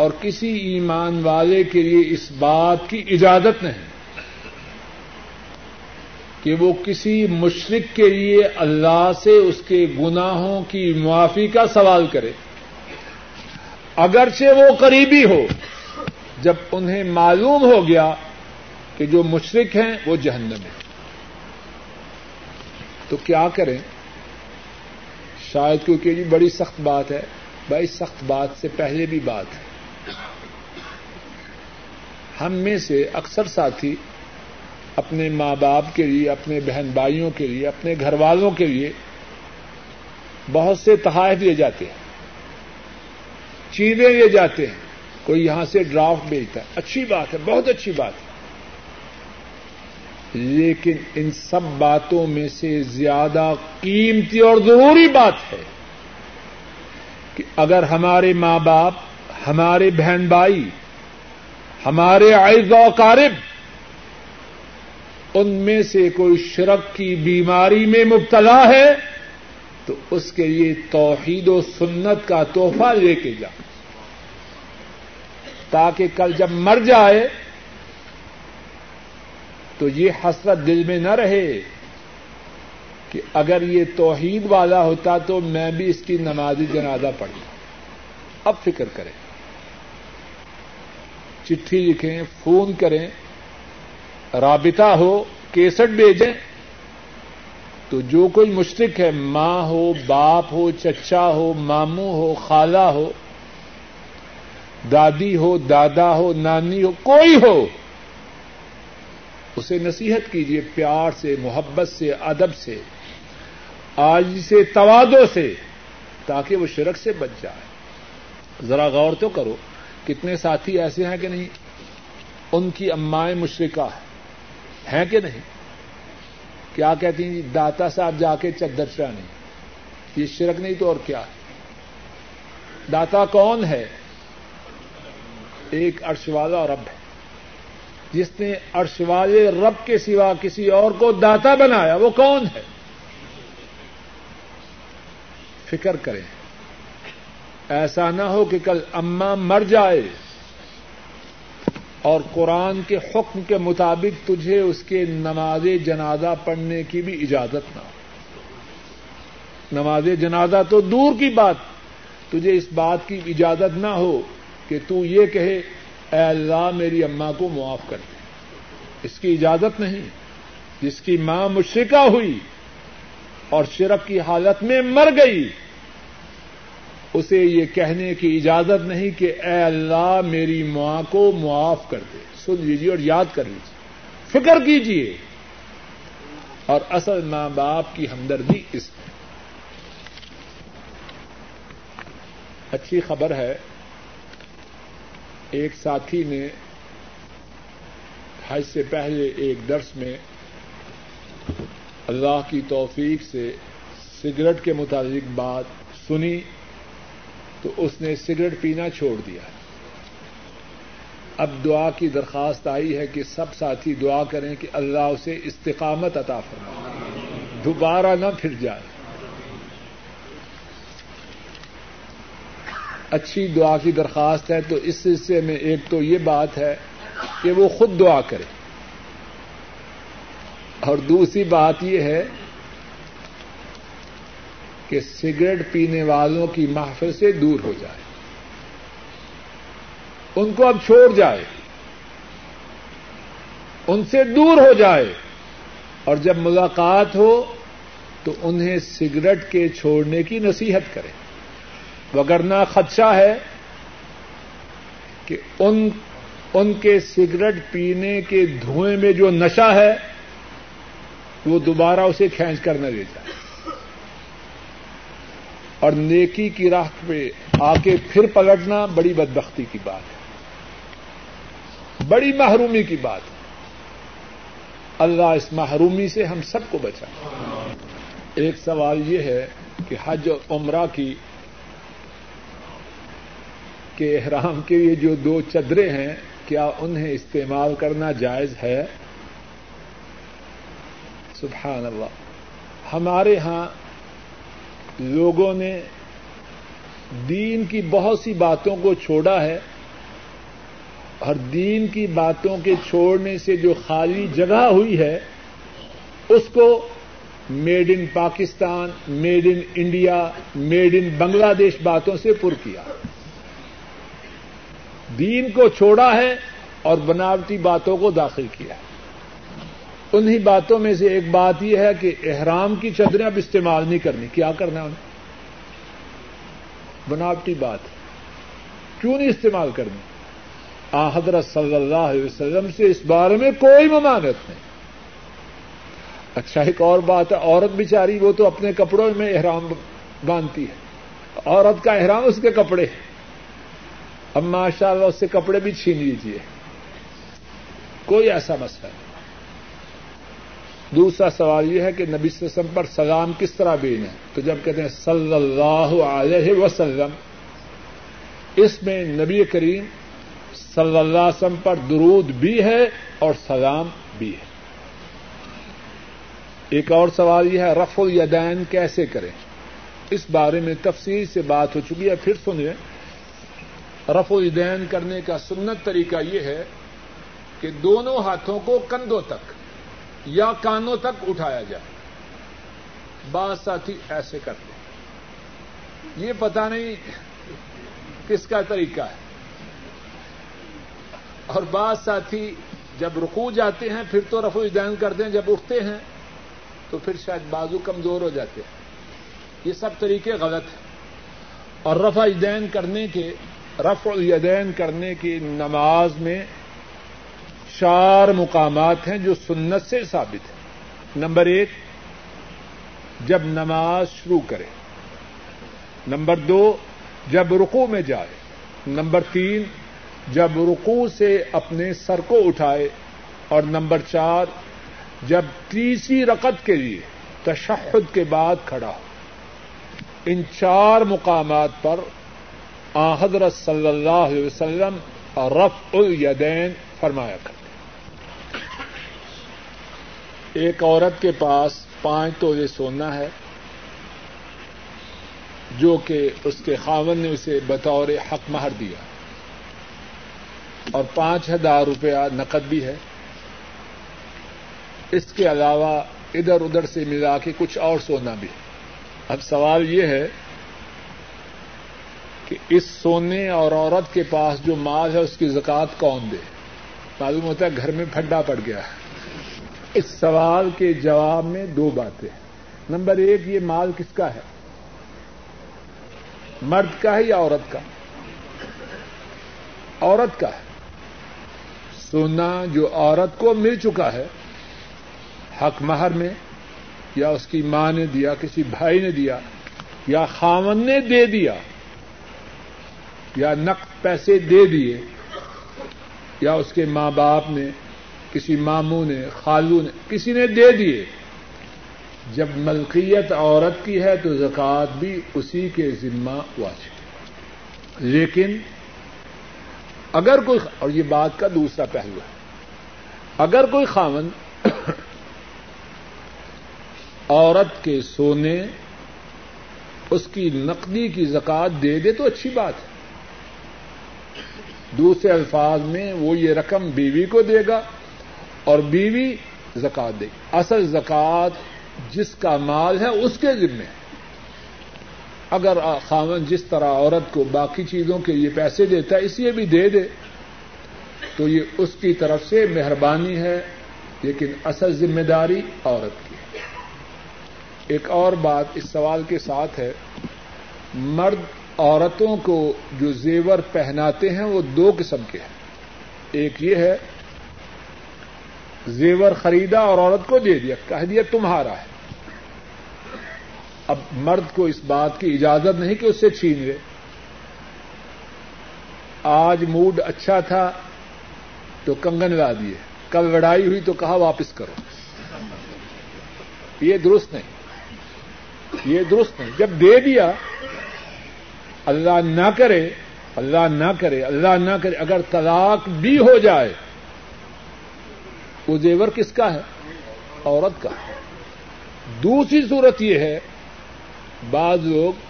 اور کسی ایمان والے کے لیے اس بات کی اجازت نہیں کہ وہ کسی مشرک کے لیے اللہ سے اس کے گناہوں کی معافی کا سوال کرے, اگرچہ وہ قریبی ہو. جب انہیں معلوم ہو گیا کہ جو مشرک ہیں وہ جہنم ہیں, تو کیا کریں؟ شاید کیونکہ یہ بڑی سخت بات ہے. بھائی سخت بات سے پہلے بھی بات ہے. ہم میں سے اکثر ساتھی اپنے ماں باپ کے لیے, اپنے بہن بھائیوں کے لیے, اپنے گھر والوں کے لیے بہت سے تحائف لے جاتے ہیں, چیزیں لے جاتے ہیں. کوئی یہاں سے ڈرافٹ بھیجتا ہے, اچھی بات ہے, بہت اچھی بات ہے. لیکن ان سب باتوں میں سے زیادہ قیمتی اور ضروری بات ہے کہ اگر ہمارے ماں باپ, ہمارے بہن بھائی, ہمارے عزیز و اقارب ان میں سے کوئی شرک کی بیماری میں مبتلا ہے تو اس کے لیے توحید و سنت کا تحفہ لے کے جا, تاکہ کل جب مر جائے تو یہ حسرت دل میں نہ رہے کہ اگر یہ توحید والا ہوتا تو میں بھی اس کی نماز جنازہ پڑھتا. اب فکر کریں, چٹھی لکھیں, فون کریں, رابطہ ہو, کیسٹ بھیجیں. تو جو کوئی مشرک ہے, ماں ہو, باپ ہو, چچا ہو, ماموں ہو, خالہ ہو, دادی ہو, دادا ہو, نانی ہو, کوئی ہو, اسے نصیحت کیجیے پیار سے, محبت سے, ادب سے, آج سے, توادو سے, تاکہ وہ شرک سے بچ جائے. ذرا غور تو کرو کتنے ساتھی ایسے ہیں کہ نہیں ان کی امائیں مشرکہ ہیں کہ نہیں؟ کیا کہتی ہیں؟ داتا صاحب جا کے چادر چڑھانی. یہ شرک نہیں تو اور کیا ہے؟ داتا کون ہے؟ ایک عرش والا رب ہے جس نے عرش والے رب کے سوا کسی اور کو داتا بنایا، وہ کون ہے؟ فکر کریں، ایسا نہ ہو کہ کل اماں مر جائے اور قرآن کے حکم کے مطابق تجھے اس کے نماز جنازہ پڑھنے کی بھی اجازت نہ ہو۔ نماز جنازہ تو دور کی بات، تجھے اس بات کی اجازت نہ ہو کہ تو یہ کہے اے اللہ میری اماں کو معاف کر دے، اس کی اجازت نہیں۔ جس کی ماں مشرکہ ہوئی اور شرک کی حالت میں مر گئی، اسے یہ کہنے کی اجازت نہیں کہ اے اللہ میری ماں کو معاف کر دے۔ سن لیجیے اور یاد کر لیجیے، فکر کیجیے، اور اصل ماں باپ کی ہمدردی اس میں۔ اچھی خبر ہے، ایک ساتھی نے حج سے پہلے ایک درس میں اللہ کی توفیق سے سگریٹ کے متعلق بات سنی تو اس نے سگریٹ پینا چھوڑ دیا۔ اب دعا کی درخواست آئی ہے کہ سب ساتھی دعا کریں کہ اللہ اسے استقامت عطا فرمائے، دوبارہ نہ پھر جائے۔ اچھی دعا کی درخواست ہے، تو اس سلسلے میں ایک تو یہ بات ہے کہ وہ خود دعا کرے، اور دوسری بات یہ ہے کہ سگریٹ پینے والوں کی محفل سے دور ہو جائے، ان کو اب چھوڑ جائے، ان سے دور ہو جائے، اور جب ملاقات ہو تو انہیں سگریٹ کے چھوڑنے کی نصیحت کرے، وگرنہ خدشہ ہے کہ ان ان کے سگریٹ پینے کے دھوئیں میں جو نشہ ہے وہ دوبارہ اسے کھینچ کر نہ لے جائے، اور نیکی کی راہ پہ آ کے پھر پلٹنا بڑی بدبختی کی بات ہے، بڑی محرومی کی بات ہے۔ اللہ اس محرومی سے ہم سب کو بچائے۔ ایک سوال یہ ہے کہ حج اور عمرہ کی کہ احرام کے لیے جو دو چادریں ہیں، کیا انہیں استعمال کرنا جائز ہے؟ سبحان اللہ، ہمارے ہاں لوگوں نے دین کی بہت سی باتوں کو چھوڑا ہے، اور دین کی باتوں کے چھوڑنے سے جو خالی جگہ ہوئی ہے اس کو made in Pakistan, made in India, made in Bangladesh باتوں سے پر کیا۔ دین کو چھوڑا ہے اور بناوٹی باتوں کو داخل کیا ہے۔ انہی باتوں میں سے ایک بات یہ ہے کہ احرام کی چادریں اب استعمال نہیں کرنی۔ کیا کرنا ہے انہیں؟ بناوٹی بات ہے، کیوں نہیں استعمال کرنی؟ آ حضرت صلی اللہ علیہ وسلم سے اس بارے میں کوئی ممانعت نہیں۔ اچھا، ایک اور بات ہے، عورت بیچاری وہ تو اپنے کپڑوں میں احرام باندھتی ہے، عورت کا احرام اس کے کپڑے ہیں، اب ماشاء اللہ اس سے کپڑے بھی چھین لیجیے، کوئی ایسا مسئلہ نہیں۔ دوسرا سوال یہ ہے کہ نبی صلی اللہ علیہ وسلم پر سلام کس طرح بھیج ہے، تو جب کہتے ہیں صلی اللہ علیہ وسلم، اس میں نبی کریم صلی اللہ علیہ وسلم پر درود بھی ہے اور سلام بھی ہے۔ ایک اور سوال یہ ہے رفع الیدین کیسے کریں، اس بارے میں تفصیل سے بات ہو چکی ہے، پھر سن لیں۔ رفع الیدین کرنے کا سنت طریقہ یہ ہے کہ دونوں ہاتھوں کو کندھوں تک یا کانوں تک اٹھایا جائے، بعض ساتھی ایسے کرتے ہیں، یہ پتہ نہیں کس کا طریقہ ہے، اور بعض ساتھی جب رکوع جاتے ہیں پھر تو رفع الیدین کرتے ہیں، جب اٹھتے ہیں تو پھر شاید بازو کمزور ہو جاتے ہیں، یہ سب طریقے غلط ہیں۔ اور رفع الیدین کرنے کے رفع الیدین کرنے کی نماز میں چار مقامات ہیں جو سنت سے ثابت ہیں۔ نمبر ایک، جب نماز شروع کرے، نمبر دو، جب رکوع میں جائے، نمبر تین، جب رکوع سے اپنے سر کو اٹھائے، اور نمبر چار، جب تیسری رکعت کے لیے تشہد کے بعد کھڑا ہو۔ ان چار مقامات پر حضرت صلی اللہ علیہ وسلم رفع الیدین فرمایا کرتے. ایک عورت کے پاس پانچ تولے سونا ہے جو کہ اس کے خاوند نے اسے بطور حق مہر دیا اور پانچ ہزار روپیہ نقد بھی ہے. اس کے علاوہ ادھر ادھر سے ملا کے کچھ اور سونا بھی ہے. اب سوال یہ ہے کہ اس سونے اور عورت کے پاس جو مال ہے اس کی زکوٰۃ کون دے؟ معلوم ہوتا ہے گھر میں پھڈا پڑ گیا ہے. اس سوال کے جواب میں دو باتیں ہیں. نمبر ایک، یہ مال کس کا ہے، مرد کا ہے یا عورت کا؟ عورت کا ہے. سونا جو عورت کو مل چکا ہے حق مہر میں، یا اس کی ماں نے دیا، کسی بھائی نے دیا، یا خاوند نے دے دیا، یا نقد پیسے دے دیے، یا اس کے ماں باپ نے، کسی ماموں نے، خالو نے، کسی نے دے دیے. جب ملکیت عورت کی ہے تو زکوٰۃ بھی اسی کے ذمہ واجب ہے. لیکن اگر کوئی، اور یہ بات کا دوسرا پہلو ہے، اگر کوئی خاوند عورت کے سونے اس کی نقدی کی زکوٰۃ دے دے تو اچھی بات ہے. دوسرے الفاظ میں وہ یہ رقم بیوی کو دے گا اور بیوی زکوٰۃ دے گی. اصل زکوٰۃ جس کا مال ہے اس کے ذمہ ہے. اگر خاوند جس طرح عورت کو باقی چیزوں کے یہ پیسے دیتا ہے اس لیے بھی دے دے تو یہ اس کی طرف سے مہربانی ہے، لیکن اصل ذمہ داری عورت کی ہے. ایک اور بات اس سوال کے ساتھ ہے، مرد عورتوں کو جو زیور پہناتے ہیں وہ دو قسم کے ہیں. ایک یہ ہے زیور خریدا اور عورت کو دے دیا، کہہ دیا تمہارا ہے. اب مرد کو اس بات کی اجازت نہیں کہ اس سے چھین لے. آج موڈ اچھا تھا تو کنگن لا دیے، کل لڑائی ہوئی تو کہا واپس کرو. یہ درست نہیں، یہ درست نہیں. جب دے دیا، اللہ نہ کرے اللہ نہ کرے اللہ نہ کرے اگر طلاق بھی ہو جائے، وہ زیور کس کا ہے؟ عورت کا. دوسری صورت یہ ہے، بعض لوگ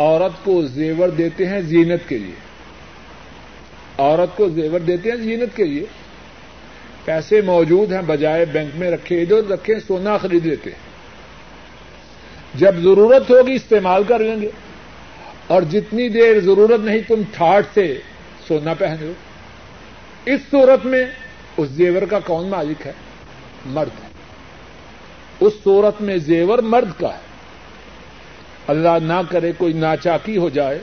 عورت کو زیور دیتے ہیں زینت کے لیے، عورت کو زیور دیتے ہیں زینت کے لیے پیسے موجود ہیں، بجائے بینک میں رکھے ادھر رکھے سونا خرید لیتے ہیں. جب ضرورت ہوگی استعمال کر لیں گے، اور جتنی دیر ضرورت نہیں تم ٹھاٹ سے سونا پہن لو. اس صورت میں اس زیور کا کون مالک ہے؟ مرد ہے. اس صورت میں زیور مرد کا ہے. اللہ نہ کرے کوئی ناچاکی ہو جائے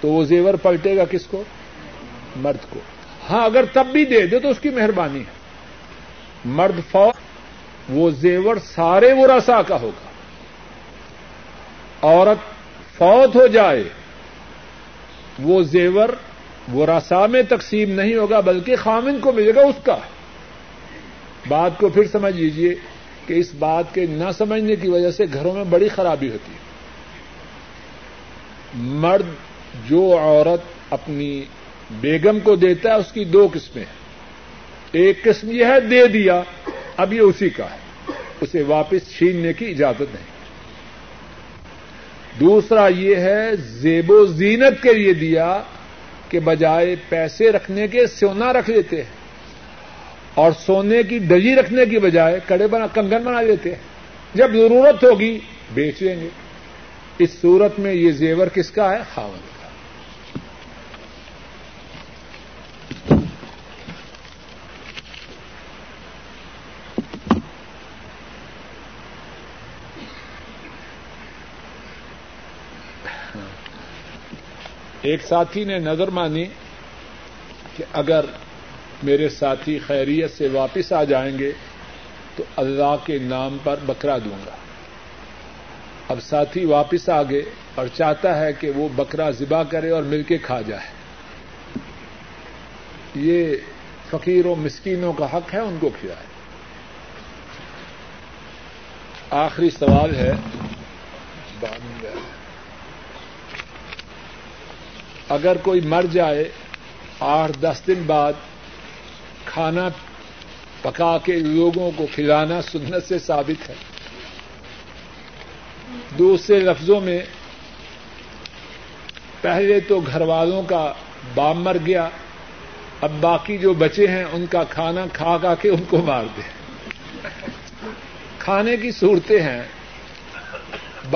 تو وہ زیور پلٹے گا کس کو؟ مرد کو. ہاں اگر تب بھی دے دے تو اس کی مہربانی ہے. مرد فوج وہ زیور سارے ورثاء کا ہوگا. عورت فوت ہو جائے وہ زیور ورثاء میں تقسیم نہیں ہوگا بلکہ خاوند کو ملے گا اس کا. بات کو پھر سمجھ لیجیے کہ اس بات کے نہ سمجھنے کی وجہ سے گھروں میں بڑی خرابی ہوتی ہے. مرد جو عورت اپنی بیگم کو دیتا ہے اس کی دو قسمیں ہیں. ایک قسم یہ ہے دے دیا، اب یہ اسی کا ہے، اسے واپس چھیننے کی اجازت نہیں. دوسرا یہ ہے زیب و زینت کے لیے دیا کہ بجائے پیسے رکھنے کے سونا رکھ لیتے ہیں، اور سونے کی ڈجی رکھنے کی بجائے کڑے بنا کنگن بنا لیتے ہیں. جب ضرورت ہوگی بیچ لیں گے. اس صورت میں یہ زیور کس کا ہے؟ خاوند کا. ایک ساتھی نے نظر مانی کہ اگر میرے ساتھی خیریت سے واپس آ جائیں گے تو اللہ کے نام پر بکرا دوں گا. اب ساتھی واپس آ گئے اور چاہتا ہے کہ وہ بکرا ذبح کرے اور مل کے کھا جائے. یہ فقیر و مسکینوں کا حق ہے، ان کو کھلائے. آخری سوال ہے، بعد میں اگر کوئی مر جائے آٹھ دس دن بعد کھانا پکا کے لوگوں کو کھلانا سنت سے ثابت ہے. دوسرے لفظوں میں پہلے تو گھر والوں کا باپ مر گیا, اب باقی جو بچے ہیں ان کا کھانا کھا کھا کے ان کو مار دیں. کھانے کی صورتیں ہیں,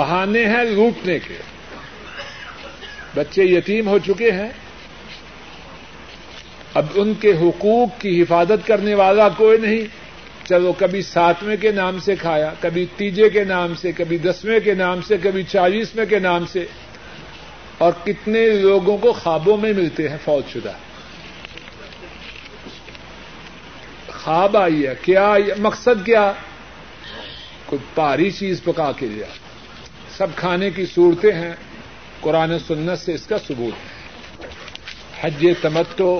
بہانے ہیں لوٹنے کے. بچے یتیم ہو چکے ہیں, اب ان کے حقوق کی حفاظت کرنے والا کوئی نہیں. چلو کبھی ساتویں کے نام سے کھایا, کبھی تیجے کے نام سے, کبھی دسویں کے نام سے, کبھی چالیسویں کے نام سے, اور کتنے لوگوں کو خوابوں میں ملتے ہیں فوت شدہ. خواب آئی ہے, کیا مقصد, کیا کوئی بھاری چیز پکا کے لیا. سب کھانے کی صورتیں ہیں, قرآن و سنت سے اس کا ثبوت ہے. حج تمتع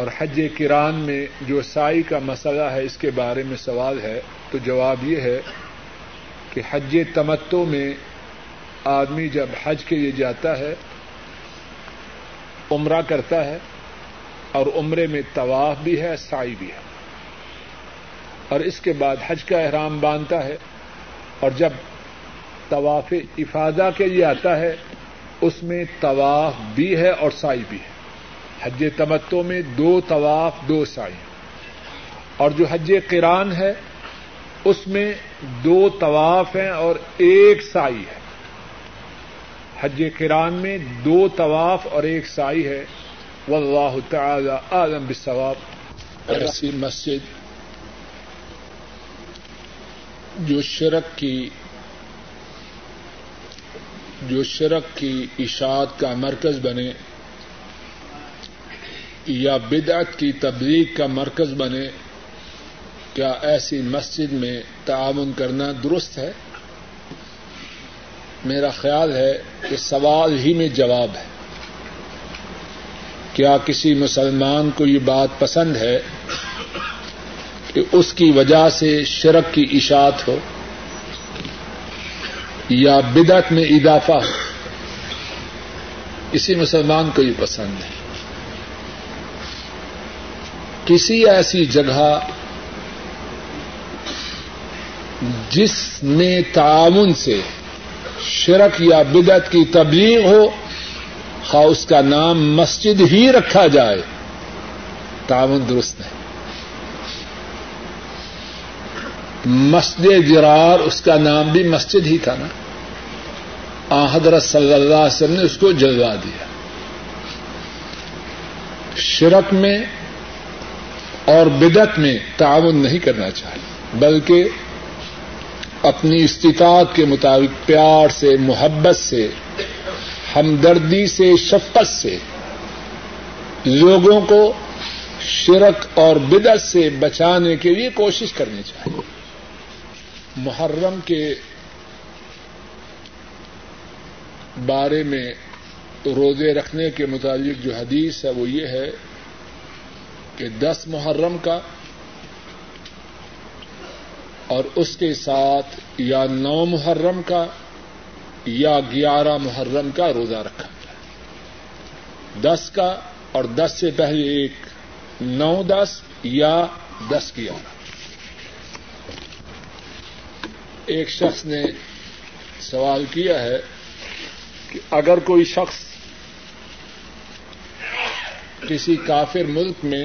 اور حج قران میں جو سعی کا مسئلہ ہے اس کے بارے میں سوال ہے, تو جواب یہ ہے کہ حج تمتع میں آدمی جب حج کے لیے جاتا ہے, عمرہ کرتا ہے, اور عمرے میں طواف بھی ہے, سعی بھی ہے, اور اس کے بعد حج کا احرام باندھتا ہے, اور جب طواف افاضہ کے لیے آتا ہے اس میں طواف بھی ہے اور سعی بھی ہے. حج تمتع میں دو طواف دو سعی, اور جو حج قران ہے اس میں دو طواف ہیں اور ایک سعی ہے. حج قران میں دو طواف اور ایک سعی ہے. واللہ تعالی اعلم بالصواب. رسی مسجد جو شرک کی جو شرک کی اشاعت کا مرکز بنے یا بدعت کی تبلیغ کا مرکز بنے, کیا ایسی مسجد میں تعاون کرنا درست ہے؟ میرا خیال ہے کہ سوال ہی میں جواب ہے. کیا کسی مسلمان کو یہ بات پسند ہے کہ اس کی وجہ سے شرک کی اشاعت ہو یا بدعت میں اضافہ ہو؟ اسی مسلمان کو یہ پسند ہے. کسی ایسی جگہ جس میں تعاون سے شرک یا بدعت کی تبلیغ ہو, خواہ اس کا نام مسجد ہی رکھا جائے, تعاون درست نہیں. مسجد جرار اس کا نام بھی مسجد ہی تھا نا, آن حضرت صلی اللہ علیہ وسلم نے اس کو جلوا دیا. شرک میں اور بدعت میں تعاون نہیں کرنا چاہیے, بلکہ اپنی استطاعت کے مطابق پیار سے, محبت سے, ہمدردی سے, شفقت سے لوگوں کو شرک اور بدعت سے بچانے کے لیے کوشش کرنی چاہیے. محرم کے بارے میں روزے رکھنے کے متعلق جو حدیث ہے وہ یہ ہے کہ دس محرم کا اور اس کے ساتھ یا نو محرم کا یا گیارہ محرم کا روزہ رکھا جائے. دس کا اور دس سے پہلے ایک, نو دس یا دس گیارہ. ایک شخص نے سوال کیا ہے کہ اگر کوئی شخص کسی کافر ملک میں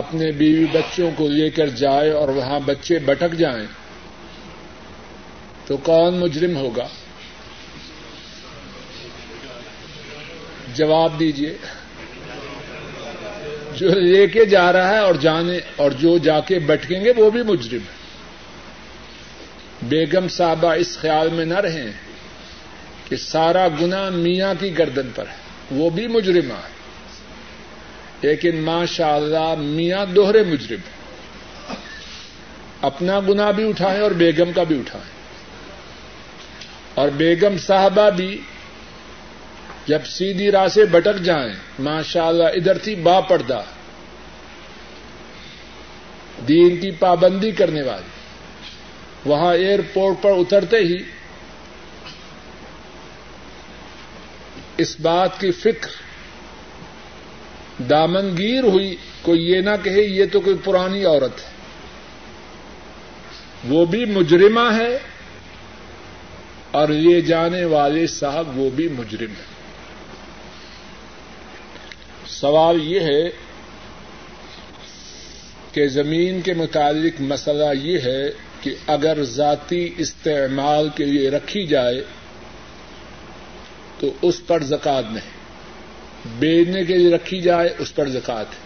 اپنے بیوی بچوں کو لے کر جائے اور وہاں بچے بھٹک جائیں تو کون مجرم ہوگا؟ جواب دیجیے. جو لے کے جا رہا ہے اور جانے اور جو جا کے بھٹکیں گے وہ بھی مجرم ہے. بیگم صاحبہ اس خیال میں نہ رہیں کہ سارا گناہ میاں کی گردن پر ہے, وہ بھی مجرمہ ہے, لیکن ماشاء اللہ میاں دوہرے مجرم ہے. اپنا گناہ بھی اٹھائیں اور بیگم کا بھی اٹھائیں, اور بیگم صاحبہ بھی جب سیدھی راہ سے بھٹک جائیں, ماشاء اللہ ادھر تھی با پردہ, دین کی پابندی کرنے والی, وہاں ایئرپورٹ پر اترتے ہی اس بات کی فکر دامنگیر ہوئی کوئی یہ نہ کہے یہ تو کوئی پرانی عورت ہے، وہ بھی مجرمہ ہے اور یہ جانے والے صاحب وہ بھی مجرم ہے۔ سوال یہ ہے کہ زمین کے متعلق مسئلہ یہ ہے کہ اگر ذاتی استعمال کے لیے رکھی جائے تو اس پر زکوٰۃ نہیں، بیچنے کے لیے رکھی جائے اس پر زکوٰۃ ہے،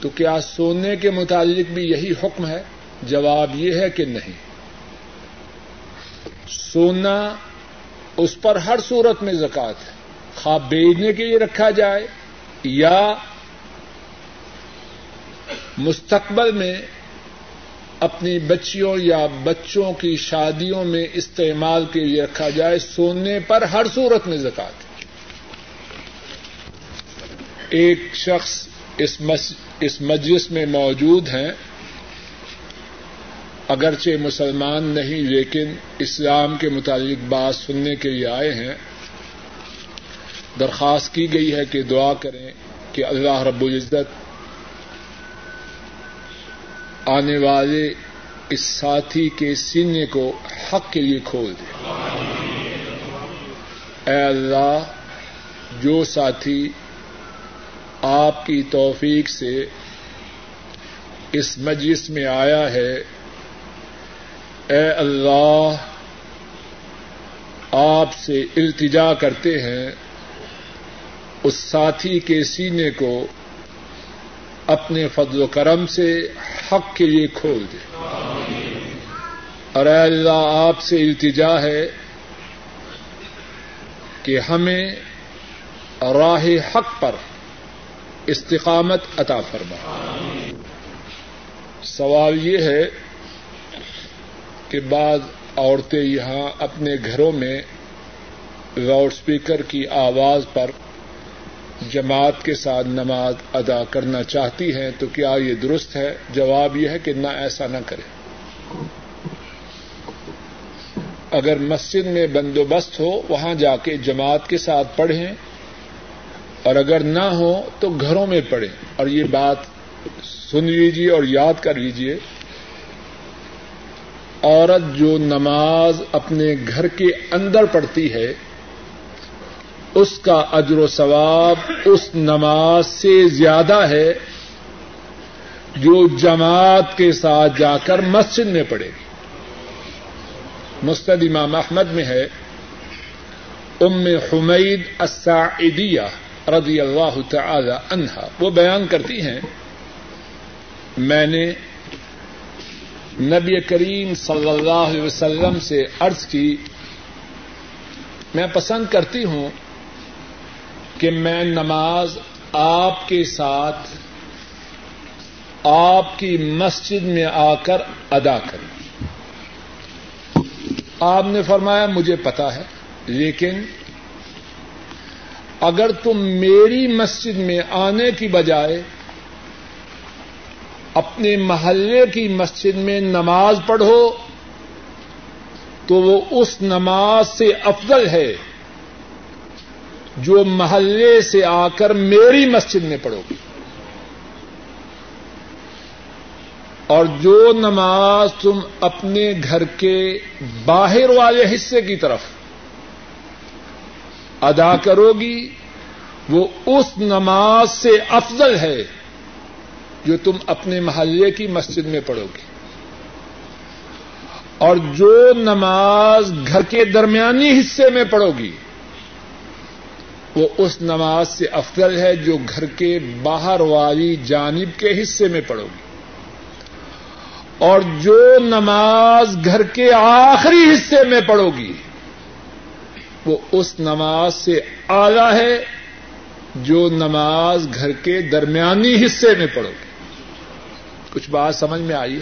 تو کیا سونے کے متعلق بھی یہی حکم ہے؟ جواب یہ ہے کہ نہیں، سونا اس پر ہر صورت میں زکوٰۃ ہے، خواہ بیچنے کے لیے رکھا جائے یا مستقبل میں اپنی بچیوں یا بچوں کی شادیوں میں استعمال کے لیے رکھا جائے، سونے پر ہر صورت میں زکوٰۃ۔ ایک شخص اس مجلس میں موجود ہیں، اگرچہ مسلمان نہیں لیکن اسلام کے متعلق بات سننے کے لیے آئے ہیں، درخواست کی گئی ہے کہ دعا کریں کہ اللہ رب العزت آنے والے اس ساتھی کے سینے کو حق کے لیے کھول دے۔ اے اللہ، جو ساتھی آپ کی توفیق سے اس مجلس میں آیا ہے، اے اللہ آپ سے التجا کرتے ہیں اس ساتھی کے سینے کو اپنے فضل و کرم سے حق کے لیے کھول دے، اور اے اللہ آپ سے التجا ہے کہ ہمیں راہ حق پر استقامت عطا فرما۔ سوال یہ ہے کہ بعض عورتیں یہاں اپنے گھروں میں لاؤڈ اسپیکر کی آواز پر جماعت کے ساتھ نماز ادا کرنا چاہتی ہیں، تو کیا یہ درست ہے؟ جواب یہ ہے کہ نہ، ایسا نہ کریں۔ اگر مسجد میں بندوبست ہو وہاں جا کے جماعت کے ساتھ پڑھیں، اور اگر نہ ہو تو گھروں میں پڑھیں۔ اور یہ بات سن لیجیے اور یاد کر لیجیے، عورت جو نماز اپنے گھر کے اندر پڑھتی ہے اس کا اجر و ثواب اس نماز سے زیادہ ہے جو جماعت کے ساتھ جا کر مسجد میں پڑھے گی۔ مسند امام احمد میں ہے، ام حمید الساعدیہ رضی اللہ تعالی عنہا وہ بیان کرتی ہیں، میں نے نبی کریم صلی اللہ علیہ وسلم سے عرض کی، میں پسند کرتی ہوں کہ میں نماز آپ کے ساتھ آپ کی مسجد میں آ کر ادا کروں۔ آپ نے فرمایا مجھے پتا ہے، لیکن اگر تم میری مسجد میں آنے کی بجائے اپنے محلے کی مسجد میں نماز پڑھو تو وہ اس نماز سے افضل ہے جو محلے سے آ کر میری مسجد میں پڑھو گی، اور جو نماز تم اپنے گھر کے باہر والے حصے کی طرف ادا کرو گی وہ اس نماز سے افضل ہے جو تم اپنے محلے کی مسجد میں پڑھو گے، اور جو نماز گھر کے درمیانی حصے میں پڑھو گی وہ اس نماز سے افضل ہے جو گھر کے باہر والی جانب کے حصے میں پڑھو گی، اور جو نماز گھر کے آخری حصے میں پڑھو گی وہ اس نماز سے اعلیٰ ہے جو نماز گھر کے درمیانی حصے میں پڑھو گے۔ کچھ بات سمجھ میں آئی؟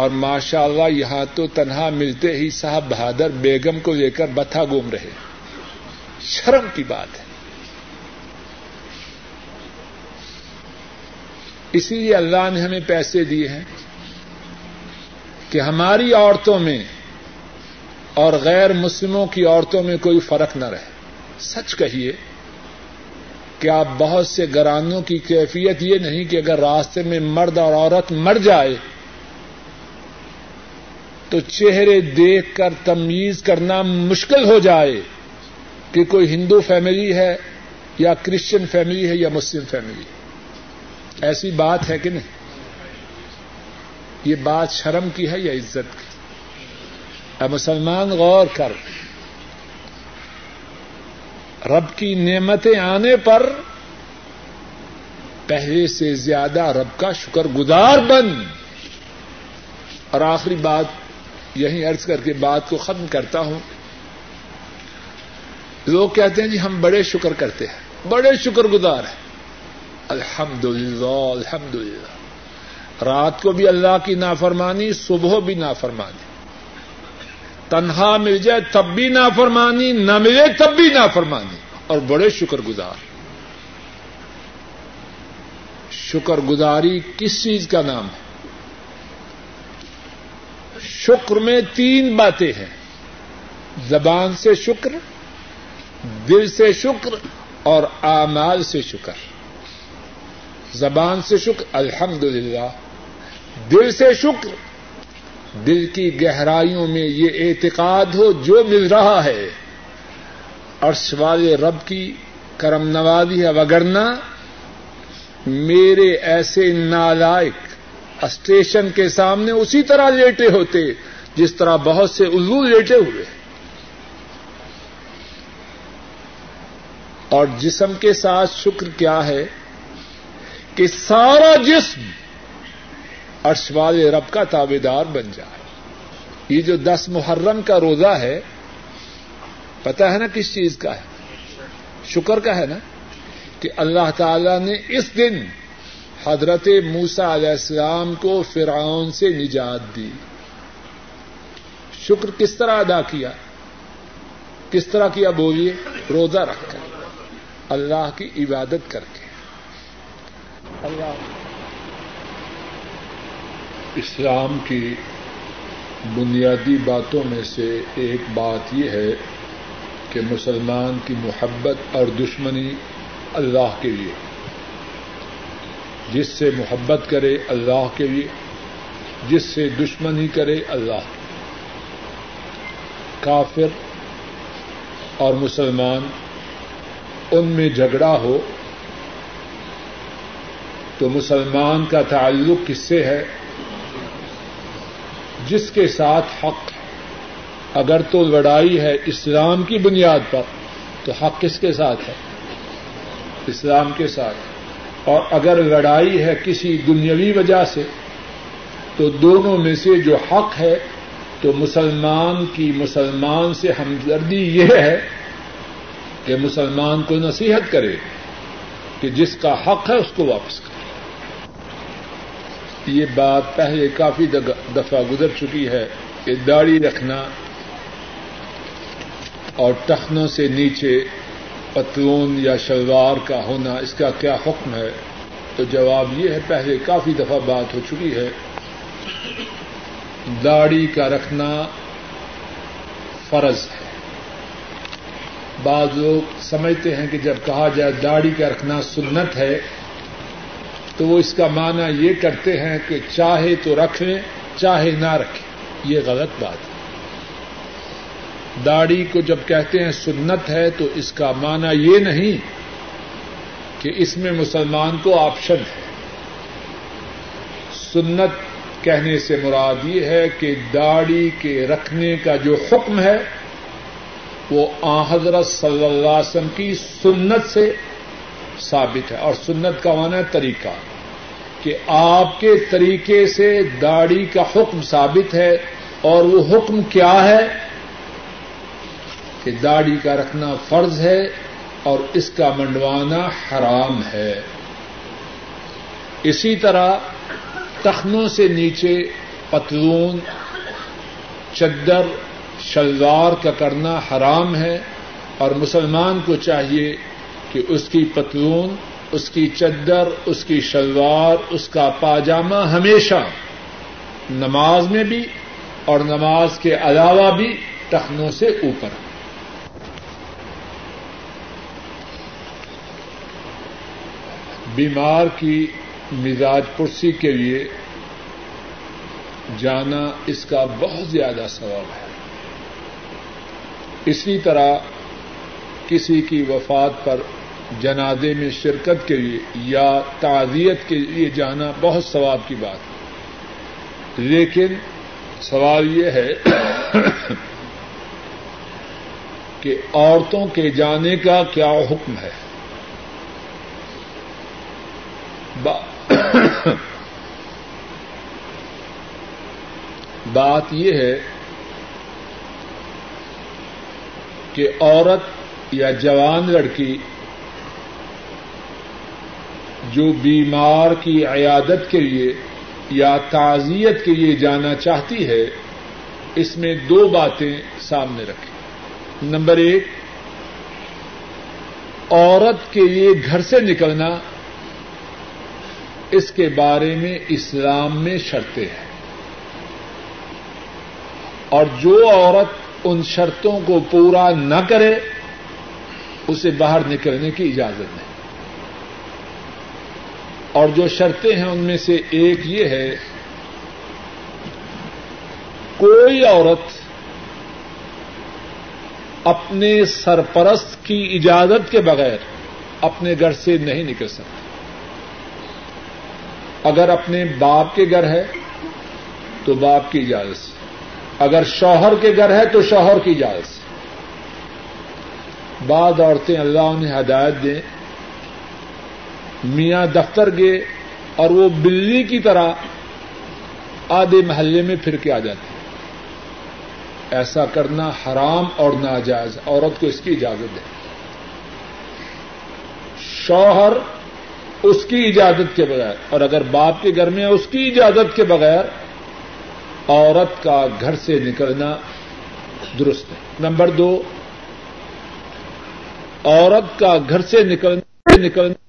اور ماشاء اللہ یہاں تو تنہا ملتے ہی صاحب بہادر بیگم کو لے کر بتھا گھوم رہے، شرم کی بات ہے۔ اسی لیے اللہ نے ہمیں پیسے دیے ہیں کہ ہماری عورتوں میں اور غیر مسلموں کی عورتوں میں کوئی فرق نہ رہے. سچ کہیے کہ آپ بہت سے گھرانوں کی کیفیت یہ نہیں کہ اگر راستے میں مرد اور عورت مر جائے تو چہرے دیکھ کر تمیز کرنا مشکل ہو جائے کہ کوئی ہندو فیملی ہے یا کرسچن فیملی ہے یا مسلم فیملی ہے. ایسی بات ہے کہ نہیں؟ یہ بات شرم کی ہے یا عزت کی؟ اے مسلمان غور کر، رب کی نعمتیں آنے پر پہلے سے زیادہ رب کا شکر گزار بن. اور آخری بات یہیں عرض کر کے بات کو ختم کرتا ہوں. لوگ کہتے ہیں جی ہم بڑے شکر کرتے ہیں، بڑے شکر گزار ہیں، الحمدللہ الحمدللہ. رات کو بھی اللہ کی نافرمانی، صبح بھی نافرمانی، تنہا مل جائے تب بھی نافرمانی، نہ ملے تب بھی نافرمانی، اور بڑے شکر گزار. شکر گزاری کس چیز کا نام ہے؟ شکر میں تین باتیں ہیں، زبان سے شکر، دل سے شکر اور اعمال سے شکر. زبان سے شکر الحمدللہ، دل سے شکر دل کی گہرائیوں میں یہ اعتقاد ہو جو مل رہا ہے اور سوائے رب کی کرم نوازی ہے، وگرنہ میرے ایسے نالائق اسٹیشن کے سامنے اسی طرح لیٹے ہوتے جس طرح بہت سے الو لیٹے ہوئے، اور جسم کے ساتھ شکر کیا ہے کہ سارا جسم عرش والے رب کا تابعدار بن جائے. یہ جو دس محرم کا روزہ ہے پتہ ہے نا کس چیز کا ہے؟ شکر کا ہے نا، کہ اللہ تعالی نے اس دن حضرت موسیٰ علیہ السلام کو فرعون سے نجات دی. شکر کس طرح ادا کیا؟ کس طرح کیا بولیے؟ روزہ رکھ کر، اللہ کی عبادت کر کے. اللہ اسلام کی بنیادی باتوں میں سے ایک بات یہ ہے کہ مسلمان کی محبت اور دشمنی اللہ کے لیے، جس سے محبت کرے اللہ کے لیے، جس سے دشمنی کرے اللہ کے لیے. کافر اور مسلمان ان میں جھگڑا ہو تو مسلمان کا تعلق کس سے ہے؟ جس کے ساتھ حق. اگر تو لڑائی ہے اسلام کی بنیاد پر تو حق کس کے ساتھ ہے؟ اسلام کے ساتھ. اور اگر لڑائی ہے کسی دنیاوی وجہ سے تو دونوں میں سے جو حق ہے، تو مسلمان کی مسلمان سے ہمدردی یہ ہے کہ مسلمان کو نصیحت کرے کہ جس کا حق ہے اس کو واپس کرے. یہ بات پہلے کافی دفعہ گزر چکی ہے کہ داڑھی رکھنا اور ٹخنوں سے نیچے پتلون یا شلوار کا ہونا، اس کا کیا حکم ہے؟ تو جواب یہ ہے، پہلے کافی دفعہ بات ہو چکی ہے، داڑھی کا رکھنا فرض ہے. بعض لوگ سمجھتے ہیں کہ جب کہا جائے داڑھی کا رکھنا سنت ہے تو وہ اس کا معنی یہ کرتے ہیں کہ چاہے تو رکھیں چاہے نہ رکھیں. یہ غلط بات ہے. داڑھی کو جب کہتے ہیں سنت ہے تو اس کا معنی یہ نہیں کہ اس میں مسلمان کو آپشن ہے. سنت کہنے سے مراد یہ ہے کہ داڑھی کے رکھنے کا جو حکم ہے وہ آن حضرت صلی اللہ علیہ وسلم کی سنت سے ثابت ہے. اور سنت کا معنی طریقہ، کہ آپ کے طریقے سے داڑھی کا حکم ثابت ہے. اور وہ حکم کیا ہے؟ کہ داڑھی کا رکھنا فرض ہے اور اس کا منڈوانا حرام ہے. اسی طرح تخنوں سے نیچے پتلون، چادر، شلوار کا کرنا حرام ہے. اور مسلمان کو چاہیے کہ اس کی پتلون، اس کی چادر، اس کی شلوار، اس کا پاجامہ ہمیشہ نماز میں بھی اور نماز کے علاوہ بھی ٹخنوں سے اوپر. بیمار کی مزاج پرسی کے لیے جانا اس کا بہت زیادہ ثواب ہے. اسی طرح کسی کی وفات پر جنازے میں شرکت کے لیے یا تعزیت کے لیے جانا بہت ثواب کی بات ہے. لیکن سوال یہ ہے کہ عورتوں کے جانے کا کیا حکم ہے؟ بات یہ ہے کہ عورت یا جوان لڑکی جو بیمار کی عیادت کے لیے یا تعزیت کے لیے جانا چاہتی ہے اس میں دو باتیں سامنے رکھیں. نمبر ایک، عورت کے لیے گھر سے نکلنا اس کے بارے میں اسلام میں شرطیں ہیں، اور جو عورت ان شرطوں کو پورا نہ کرے اسے باہر نکلنے کی اجازت نہیں. اور جو شرطیں ہیں ان میں سے ایک یہ ہے، کوئی عورت اپنے سرپرست کی اجازت کے بغیر اپنے گھر سے نہیں نکل سکتی. اگر اپنے باپ کے گھر ہے تو باپ کی اجازت سے، اگر شوہر کے گھر ہے تو شوہر کی اجازت سے. بعض عورتیں اللہ انہیں ہدایت دیں میاں دفتر گئے اور وہ بلی کی طرح آدھے محلے میں پھر کے آ جاتی. ایسا کرنا حرام اور ناجائز، عورت کو اس کی اجازت ہے. شوہر اس کی اجازت کے بغیر، اور اگر باپ کے گھر میں ہے اس کی اجازت کے بغیر عورت کا گھر سے نکلنا درست ہے. نمبر دو، عورت کا گھر سے نکلنا نکلنا